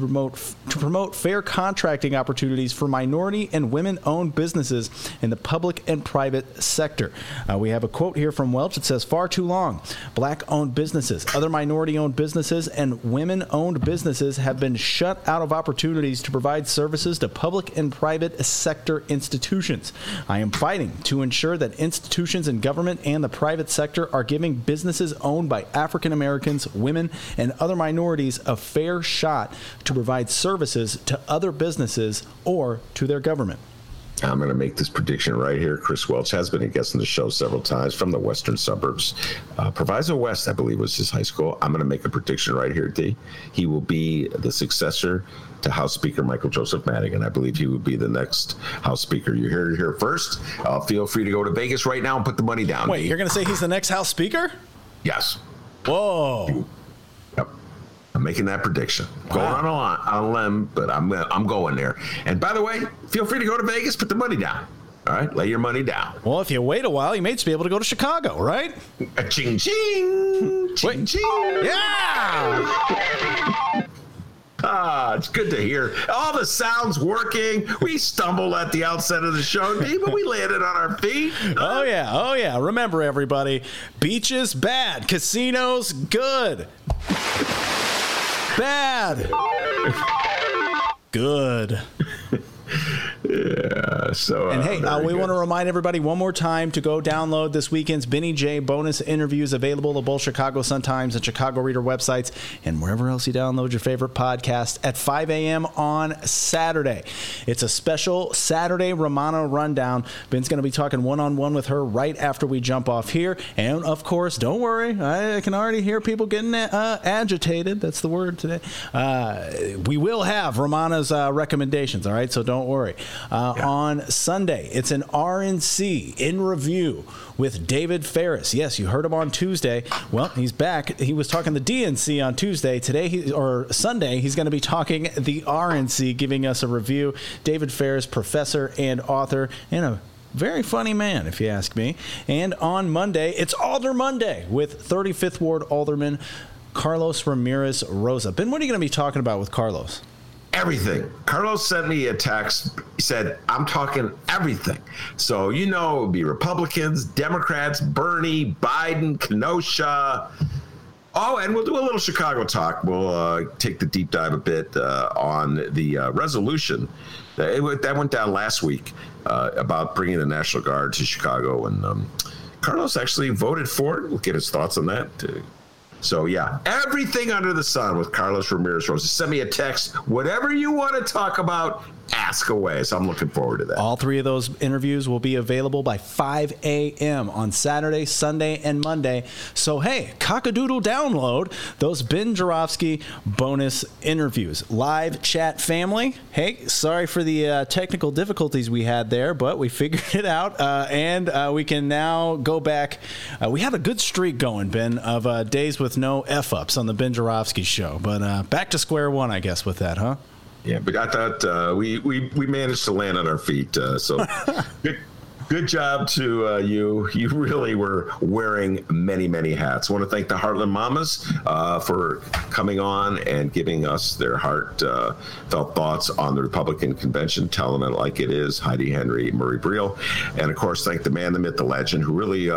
promote fair contracting opportunities for minority and women-owned businesses in the public and private sector. We have a quote here from Welch. It says, far too long, black-owned businesses, other minority-owned businesses, and women-owned businesses have been shut out of opportunities to provide services to public and private sector institutions. I am fighting to ensure that institutions in government and the private sector are giving businesses owned by African Americans, women, and other minorities a fair shot to provide services to other businesses or to their government. I'm going to make this prediction right here. Chris Welch has been a guest on the show several times from the western suburbs. Proviso West, I believe, was his high school. I'm going to make a prediction right here, D. He will be the successor to House Speaker Michael Joseph Madigan. I believe he would be the next House Speaker. You heard it here first. Feel free to go to Vegas right now and put the money down. Wait, D. You're going to say he's the next House Speaker? Yes. Whoa. Yep. I'm making that prediction. Wow. Going on a limb, but I'm going there. And by the way, feel free to go to Vegas, put the money down. All right, lay your money down. Well, if you wait a while, you may just be able to go to Chicago, right? Ching ching, ching ching. Yeah. Ah, it's good to hear. All the sounds working. We stumbled at the outset of the show, D, but we landed on our feet. Oh, yeah. Oh, yeah. Remember, everybody, beaches bad, casinos good. Bad. Good. Yeah. So, and hey, we want to remind everybody one more time to go download this weekend's Benny J bonus interviews available to both Chicago Sun-Times and Chicago Reader websites and wherever else you download your favorite podcast at 5 a.m. on Saturday. It's a special Saturday Romano rundown. Ben's going to be talking one-on-one with her right after we jump off here. And of course, don't worry, I can already hear people getting agitated. That's the word today. We will have Romano's recommendations. All right, so don't worry. On Sunday, it's an RNC in review with David Ferris. Yes, you heard him on Tuesday. Well, he's back. He was talking the DNC on Tuesday. Sunday, he's going to be talking the RNC, giving us a review. David Ferris, professor and author, and a very funny man, if you ask me. And on Monday, it's Alder Monday with 35th Ward Alderman Carlos Ramirez Rosa. Ben, what are you going to be talking about with Carlos? Everything. Carlos sent me a text. He said, I'm talking everything. So, you know, it would be Republicans, Democrats, Bernie, Biden, Kenosha. Oh, and we'll do a little Chicago talk. We'll take the deep dive a bit on the resolution that went down last week about bringing the National Guard to Chicago. And Carlos actually voted for it. We'll get his thoughts on that, too. So, yeah, everything under the sun with Carlos Ramirez Rosa. Send me a text. Whatever you want to talk about, ask away. So I'm looking forward to that. All three of those interviews will be available by 5 a.m. on Saturday, Sunday, and Monday. So, hey, cock-a-doodle download those Ben Joravsky bonus interviews. Live chat family, hey, sorry for the technical difficulties we had there, but we figured it out, and we can now go back. We had a good streak going, Ben, of days with no F-ups on the Ben Joravsky Show. But back to square one, I guess, with that, huh? Yeah, but I thought we managed to land on our feet. So good, Good job to you. You really were wearing many, many hats. I want to thank the Heartland Mamas for coming on and giving us their heartfelt thoughts on the Republican convention, telling it like it is. Heidi Henry, Murray Briel, and of course, thank the man, the myth, the legend, who really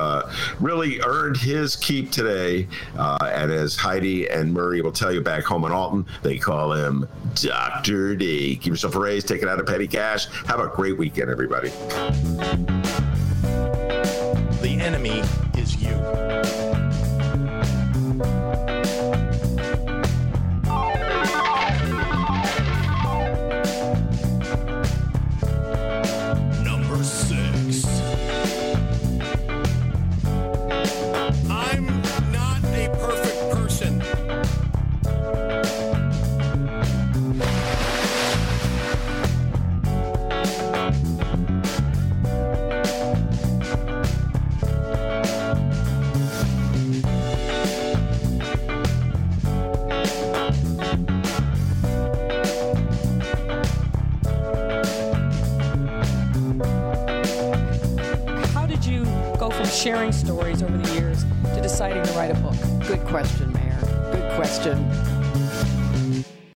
earned his keep today. And as Heidi and Murray will tell you back home in Alton, they call him Dr. D. Give yourself a raise, take it out of petty cash. Have a great weekend, everybody. The enemy is you. Sharing stories over the years to deciding to write a book? Good question, Mayor. Good question.